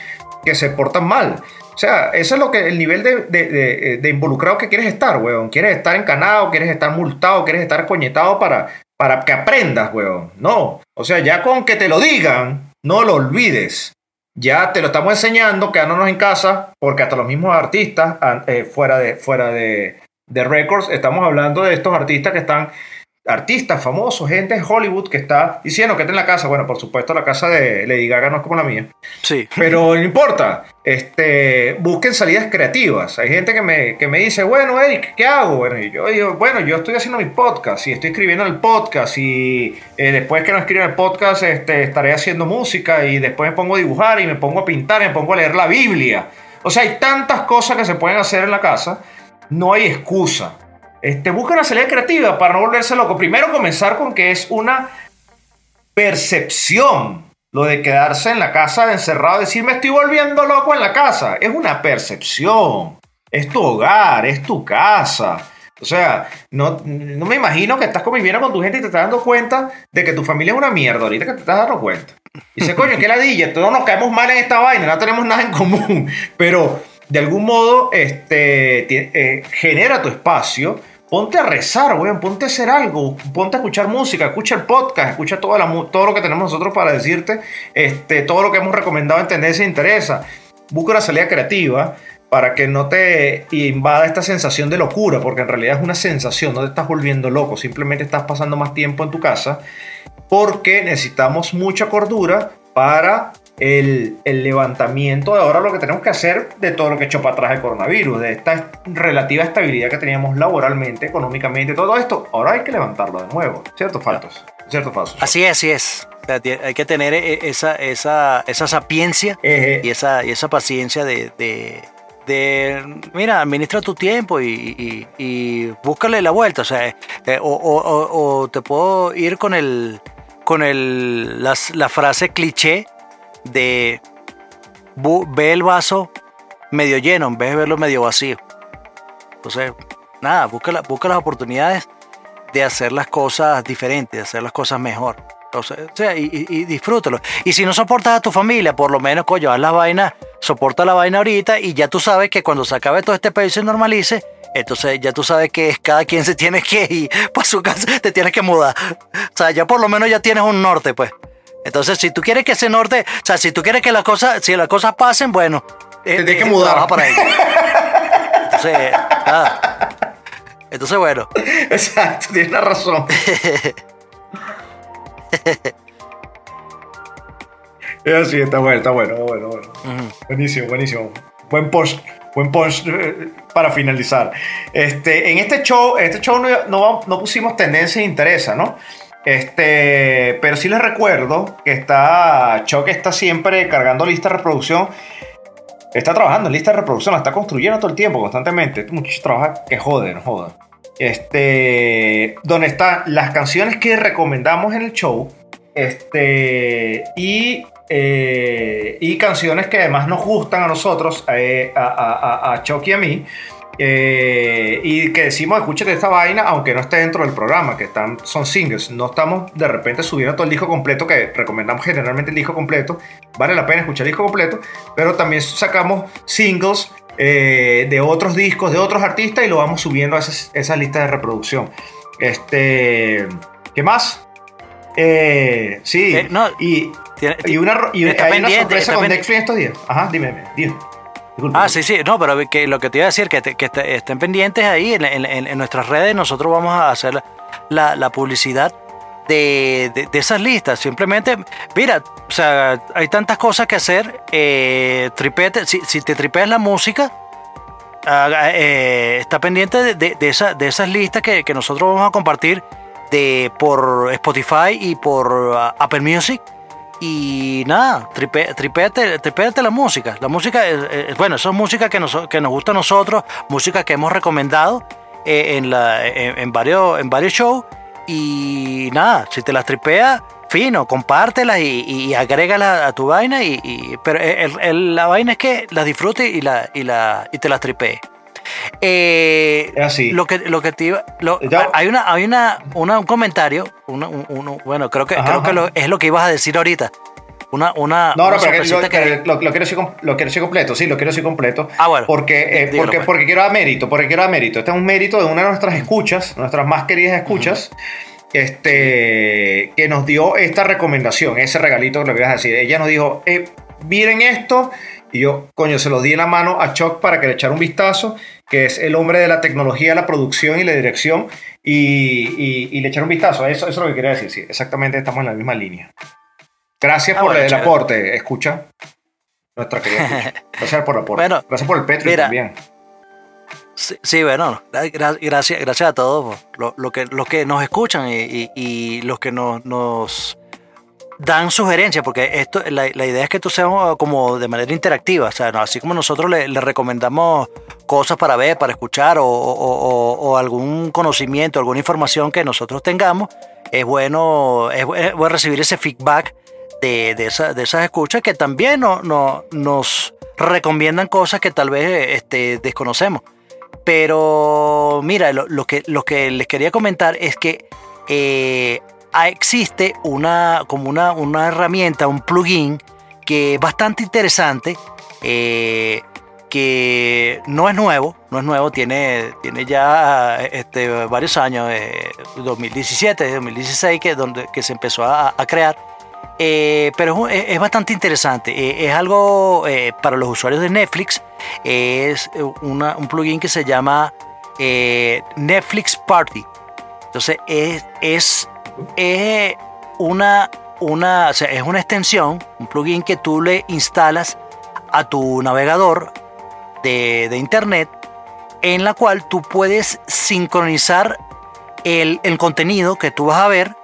que se portan mal. O sea, eso es lo que el nivel de involucrado que quieres estar, weón. Quieres estar encanado, quieres estar multado, quieres estar coñetado para que aprendas, weón. No, o sea, ya con que te lo digan, no lo olvides. Ya te lo estamos enseñando, quedándonos en casa, porque hasta los mismos artistas, fuera de récords, estamos hablando de estos artistas que están... Artistas famosos, gente de Hollywood que está diciendo que está en la casa. Bueno, por supuesto, la casa de Lady Gaga no es como la mía. Sí. Pero no importa. Busquen salidas creativas. Hay gente que me dice, bueno, Eric, ¿qué hago? Bueno, y yo estoy haciendo mi podcast y estoy escribiendo el podcast. Y después que no escriba el podcast, estaré haciendo música. Y después me pongo a dibujar y me pongo a pintar y me pongo a leer la Biblia. O sea, hay tantas cosas que se pueden hacer en la casa. No hay excusa. Busca una salida creativa para no volverse loco. Primero comenzar con que es una percepción lo de quedarse en la casa encerrado, decir me estoy volviendo loco en la casa. Es una percepción, es tu hogar, es tu casa. O sea, no me imagino que estás conviviendo con tu gente y te estás dando cuenta de que tu familia es una mierda ahorita que te estás dando cuenta. Y dice, coño, qué ladilla, todos nos caemos mal en esta vaina, no tenemos nada en común, pero... De algún modo, genera tu espacio, ponte a rezar, weón, ponte a hacer algo, ponte a escuchar música, escucha el podcast, escucha todo lo que tenemos nosotros para decirte, todo lo que hemos recomendado en Tendencia Si Interesa. Busca una salida creativa para que no te invada esta sensación de locura, porque en realidad es una sensación, no te estás volviendo loco, simplemente estás pasando más tiempo en tu casa, porque necesitamos mucha cordura para el levantamiento de ahora, lo que tenemos que hacer de todo lo que echó para atrás el coronavirus, de esta relativa estabilidad que teníamos laboralmente, económicamente, todo esto, ahora hay que levantarlo de nuevo. ¿Cierto, Faltos? ¿Cierto, Faltos? Así es, así es. O sea, hay que tener esa sapiencia y esa paciencia de mira, administra tu tiempo y búscale la vuelta. O sea, o te puedo ir con la frase cliché de ve el vaso medio lleno en vez de verlo medio vacío. Entonces, nada, busca las oportunidades de hacer las cosas diferentes, de hacer las cosas mejor. O sea, y disfrútalo. Y si no soportas a tu familia, por lo menos, coño, haz la vaina, soporta la vaina ahorita, y ya tú sabes que cuando se acabe todo este pedo y se normalice, entonces ya tú sabes que cada quien se tiene que ir para su casa, te tienes que mudar. O sea, ya por lo menos ya tienes un norte, pues. Entonces, si tú quieres que ese norte, o sea, si tú quieres que las cosas pasen, bueno, te tienes que mudar para ahí. Entonces, nada. Entonces, bueno. Exacto, tienes la razón. Sí, está bueno. Uh-huh. Buenísimo. Buen punch para finalizar. En este show no pusimos Tendencia Si Interesa, ¿no? Pero sí les recuerdo que Chuck está siempre cargando lista de reproducción. Está trabajando en lista de reproducción, la está construyendo todo el tiempo, constantemente. Mucho trabajo que jode, no joda. Donde están las canciones que recomendamos en el show, y canciones que además nos gustan a nosotros, a Chuck y a mí, y que decimos, escúchate esta vaina, aunque no esté dentro del programa, que son singles. No estamos de repente subiendo todo el disco completo, que recomendamos generalmente el disco completo, vale la pena escuchar el disco completo, pero también sacamos singles de otros discos, de otros artistas, y lo vamos subiendo a esas listas de reproducción. ¿Qué más? Sí. No, y hay una sorpresa con Netflix estos días. Ajá, dime. Disculpa. Ah, sí, no, pero que lo que te iba a decir, que estén pendientes ahí en nuestras redes. Nosotros vamos a hacer la publicidad de esas listas. Simplemente, mira, o sea, hay tantas cosas que hacer. Tripete, si te tripeas la música, está pendiente de esas listas que nosotros vamos a compartir por Spotify y por Apple Music. Y nada, tripéate la música. La música, bueno, eso es música que nos gusta a nosotros, música que hemos recomendado en varios shows. Y nada, si te las tripeas, fino, compártelas y agrégalas a tu vaina. Pero la vaina es que las disfrutes y te las tripees. Así. Lo que te iba. Hay un comentario. Bueno, creo que es lo que ibas a decir ahorita. No, pero lo quiero decir completo. Ah, bueno. Porque quiero dar mérito, Este es un mérito de una de nuestras escuchas, nuestras más queridas escuchas, que nos dio esta recomendación, ese regalito que le ibas a decir. Ella nos dijo, miren esto, y yo, coño, se lo di en la mano a Chuck para que le echara un vistazo, que es el hombre de la tecnología, la producción y la dirección, y le echara un vistazo. Eso es lo que quería decir, sí, exactamente, estamos en la misma línea. Gracias por el aporte, escucha. Nuestra querida escucha. Gracias por el aporte. Bueno, gracias por el Patreon también. Sí, bueno, gracias a todos los que nos escuchan y los que nos dan sugerencias, porque esto, la idea es que tú seas como de manera interactiva. O sea, no, así como nosotros le recomendamos cosas para ver, para escuchar, o algún conocimiento, alguna información que nosotros tengamos, es bueno recibir ese feedback de esas escuchas, que también nos recomiendan cosas que tal vez desconocemos. Pero mira, lo que les quería comentar es que existe una herramienta, un plugin que es bastante interesante, que no es nuevo, tiene ya varios años, 2017, 2016, que se empezó a crear, pero es bastante interesante. Es algo para los usuarios de Netflix. Es un plugin que se llama Netflix Party. Entonces es una una, o sea, es una extensión, un plugin que tú le instalas a tu navegador de internet, en la cual tú puedes sincronizar el contenido que tú vas a ver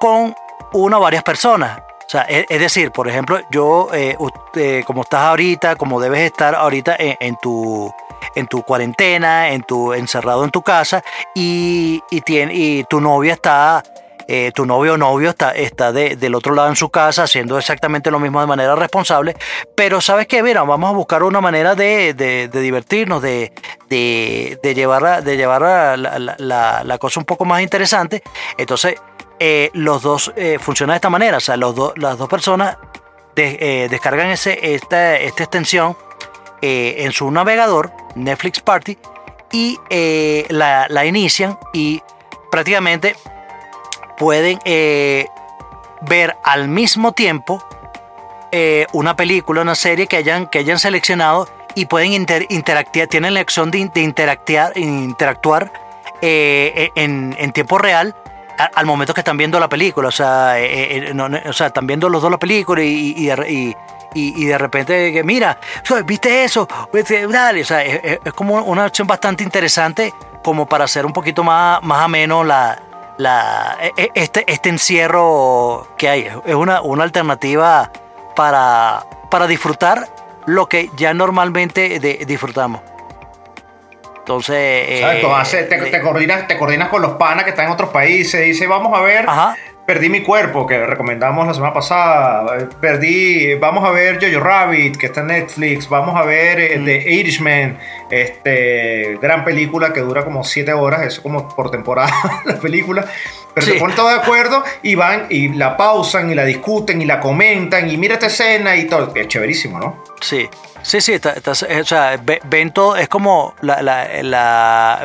con una o varias personas. O sea, es decir, por ejemplo, yo, como estás ahorita, como debes estar ahorita en tu cuarentena, encerrado en tu casa, y tu novia está... tu novio o novio está del otro lado en su casa haciendo exactamente lo mismo de manera responsable, pero ¿sabes qué? Mira, vamos a buscar una manera de divertirnos, de llevar la cosa un poco más interesante. Entonces, los dos funciona de esta manera, o sea, las dos personas descargan esta extensión en su navegador, Netflix Party, y la inician y prácticamente... pueden ver al mismo tiempo una película, una serie que hayan seleccionado, y pueden interactuar, tienen la opción de interactuar en tiempo real al momento que están viendo la película. O sea, están viendo los dos la película y de repente, mira, ¿viste eso? Dale. O sea, es como una opción bastante interesante como para hacer un poquito más ameno este encierro que hay. Es una alternativa para disfrutar lo que ya normalmente disfrutamos. Entonces, te coordinas con los panas que están en otros países. Dice, vamos a ver, ajá, Perdí mi cuerpo, que recomendamos la semana pasada. Vamos a ver Jojo Rabbit, que está en Netflix. Vamos a ver The Irishman, gran película que dura como 7 horas, eso como por temporada la película, pero sí, se ponen todos de acuerdo y van y la pausan y la discuten y la comentan y mira esta escena y todo, es chéverísimo, ¿no? Sí, o sea, ven todo, es como ver la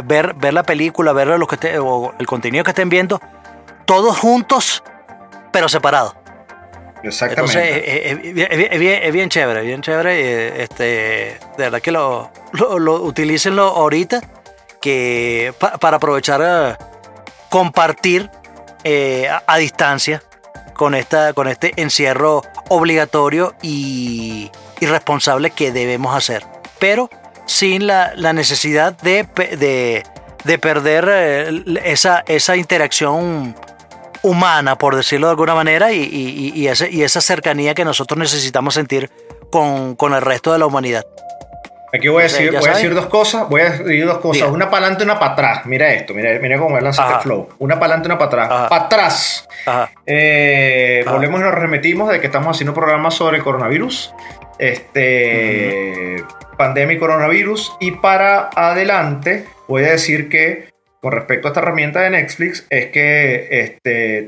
película, ver los que o el contenido que estén viendo, todos juntos, pero separados. Exactamente. Entonces, es bien chévere. De verdad que lo utilícenlo ahorita, que para aprovechar a compartir a distancia con este encierro obligatorio y responsable que debemos hacer, pero sin la necesidad de perder esa interacción humana, por decirlo de alguna manera, y esa cercanía que nosotros necesitamos sentir con el resto de la humanidad. Aquí voy a decir dos cosas. Diga. Una para adelante y una para atrás. Mira esto, mira cómo lanza este flow. Una para adelante y una para atrás. Para atrás. Volvemos y nos remetimos de que estamos haciendo programas sobre el coronavirus. Pandemia y coronavirus. Y para adelante voy a decir que con respecto a esta herramienta de Netflix, es que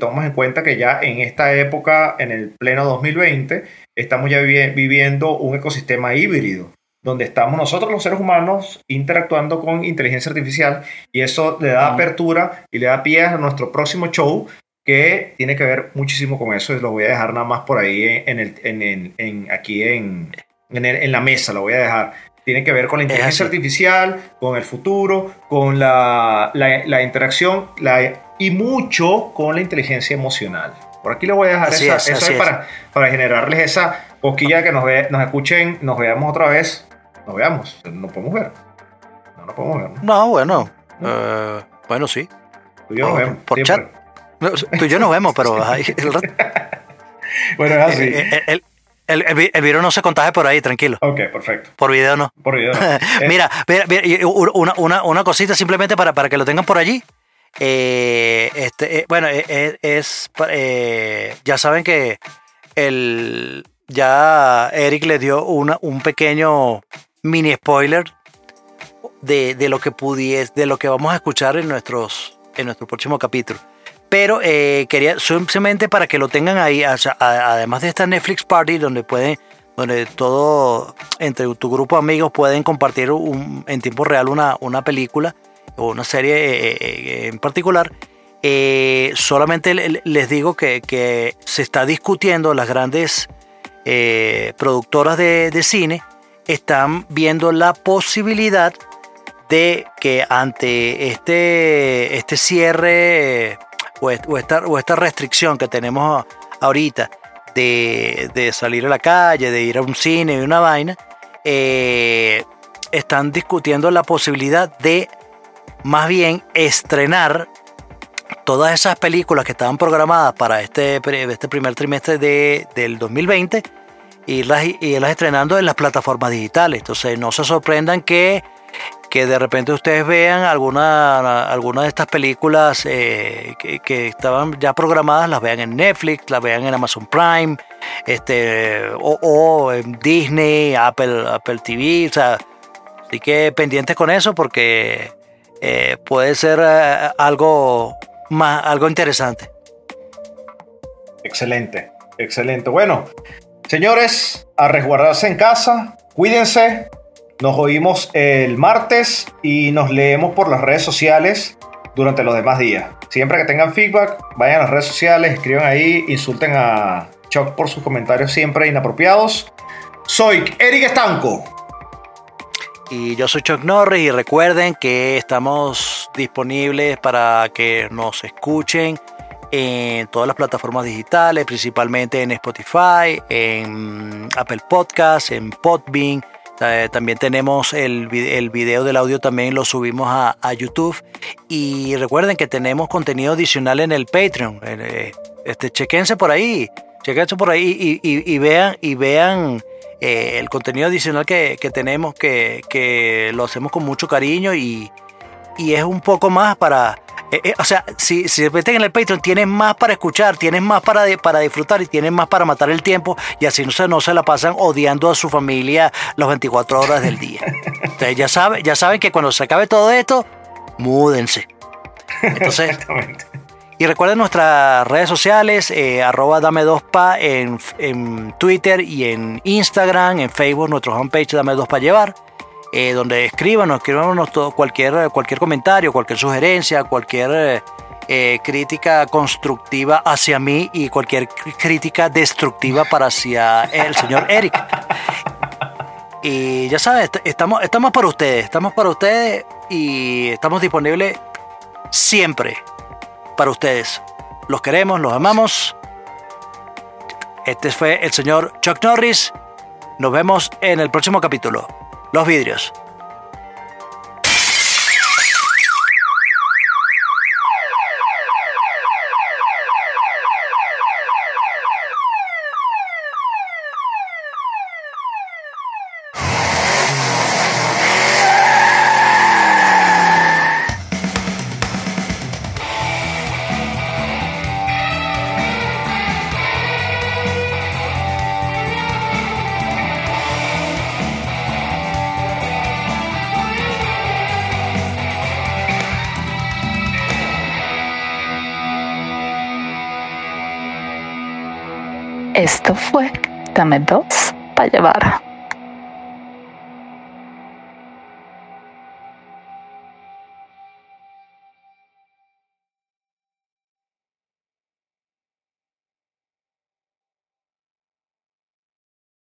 tomamos en cuenta que ya en esta época, en el pleno 2020, estamos ya viviendo un ecosistema híbrido, donde estamos nosotros los seres humanos interactuando con inteligencia artificial, y eso le da apertura y le da pie a nuestro próximo show, que tiene que ver muchísimo con eso, y lo voy a dejar nada más por ahí en la mesa, lo voy a dejar. Tiene que ver con la inteligencia artificial, con el futuro, con la interacción y mucho con la inteligencia emocional. Por aquí les voy a dejar eso para generarles esa cosquilla, que nos escuchen, nos veamos otra vez. Nos veamos, no podemos ver. No nos podemos ver. No, bueno. Bueno, sí. Tú y yo nos vemos. Por chat. No, tú y yo nos vemos, pero... Bueno, es así. El virus no se contagia por ahí, tranquilo. Ok, perfecto. Por video no. Mira, una cosita simplemente para que lo tengan por allí. Ya saben que ya Eric le dio un pequeño mini spoiler de lo que de lo que vamos a escuchar en nuestro próximo capítulo. Pero quería simplemente para que lo tengan ahí, o sea, además de esta Netflix Party, donde todo entre tu grupo de amigos pueden compartir en tiempo real una película o una serie en particular. Solamente les digo que se está discutiendo, las grandes productoras de cine están viendo la posibilidad de que ante este cierre o esta restricción que tenemos ahorita de salir a la calle, de ir a un cine, de una vaina, están discutiendo la posibilidad de más bien estrenar todas esas películas que estaban programadas para este primer trimestre del 2020 y las estrenando en las plataformas digitales. Entonces no se sorprendan que de repente ustedes vean alguna de estas películas que estaban ya programadas, las vean en Netflix, las vean en Amazon Prime, o en Disney, Apple TV, o sea, así que pendientes con eso porque puede ser algo interesante. Excelente, excelente. Bueno, señores, a resguardarse en casa, cuídense. Nos oímos el martes y nos leemos por las redes sociales durante los demás días. Siempre que tengan feedback, vayan a las redes sociales, escriban ahí, insulten a Chuck por sus comentarios siempre inapropiados. Soy Eric Stanco. Y yo soy Chuck Norris y recuerden que estamos disponibles para que nos escuchen en todas las plataformas digitales, principalmente en Spotify, en Apple Podcasts, en Podbean. También tenemos el video del audio, también lo subimos a YouTube. Y recuerden que tenemos contenido adicional en el Patreon. Chequense por ahí y vean el contenido adicional que tenemos, que lo hacemos con mucho cariño y es un poco más para... o sea, si se meten en el Patreon, tienes más para escuchar, tienes más para disfrutar y tienes más para matar el tiempo, y así no se la pasan odiando a su familia las 24 horas del día. Entonces ya saben que cuando se acabe todo esto, múdense. Entonces, y recuerden nuestras redes sociales, @Dame2Pa en Twitter y en Instagram, en Facebook, nuestro homepage Dame Dos Pa' Llevar. Donde escríbanos todo, cualquier comentario, cualquier sugerencia, cualquier crítica constructiva hacia mí y cualquier crítica destructiva para hacia el señor Eric. Y ya sabes, estamos para ustedes y estamos disponibles siempre para ustedes. Los queremos, los amamos. Este fue el señor Chuck Norris. Nos vemos en el próximo capítulo. Los vidrios. Esto fue Dame Dos Pa' Llevar.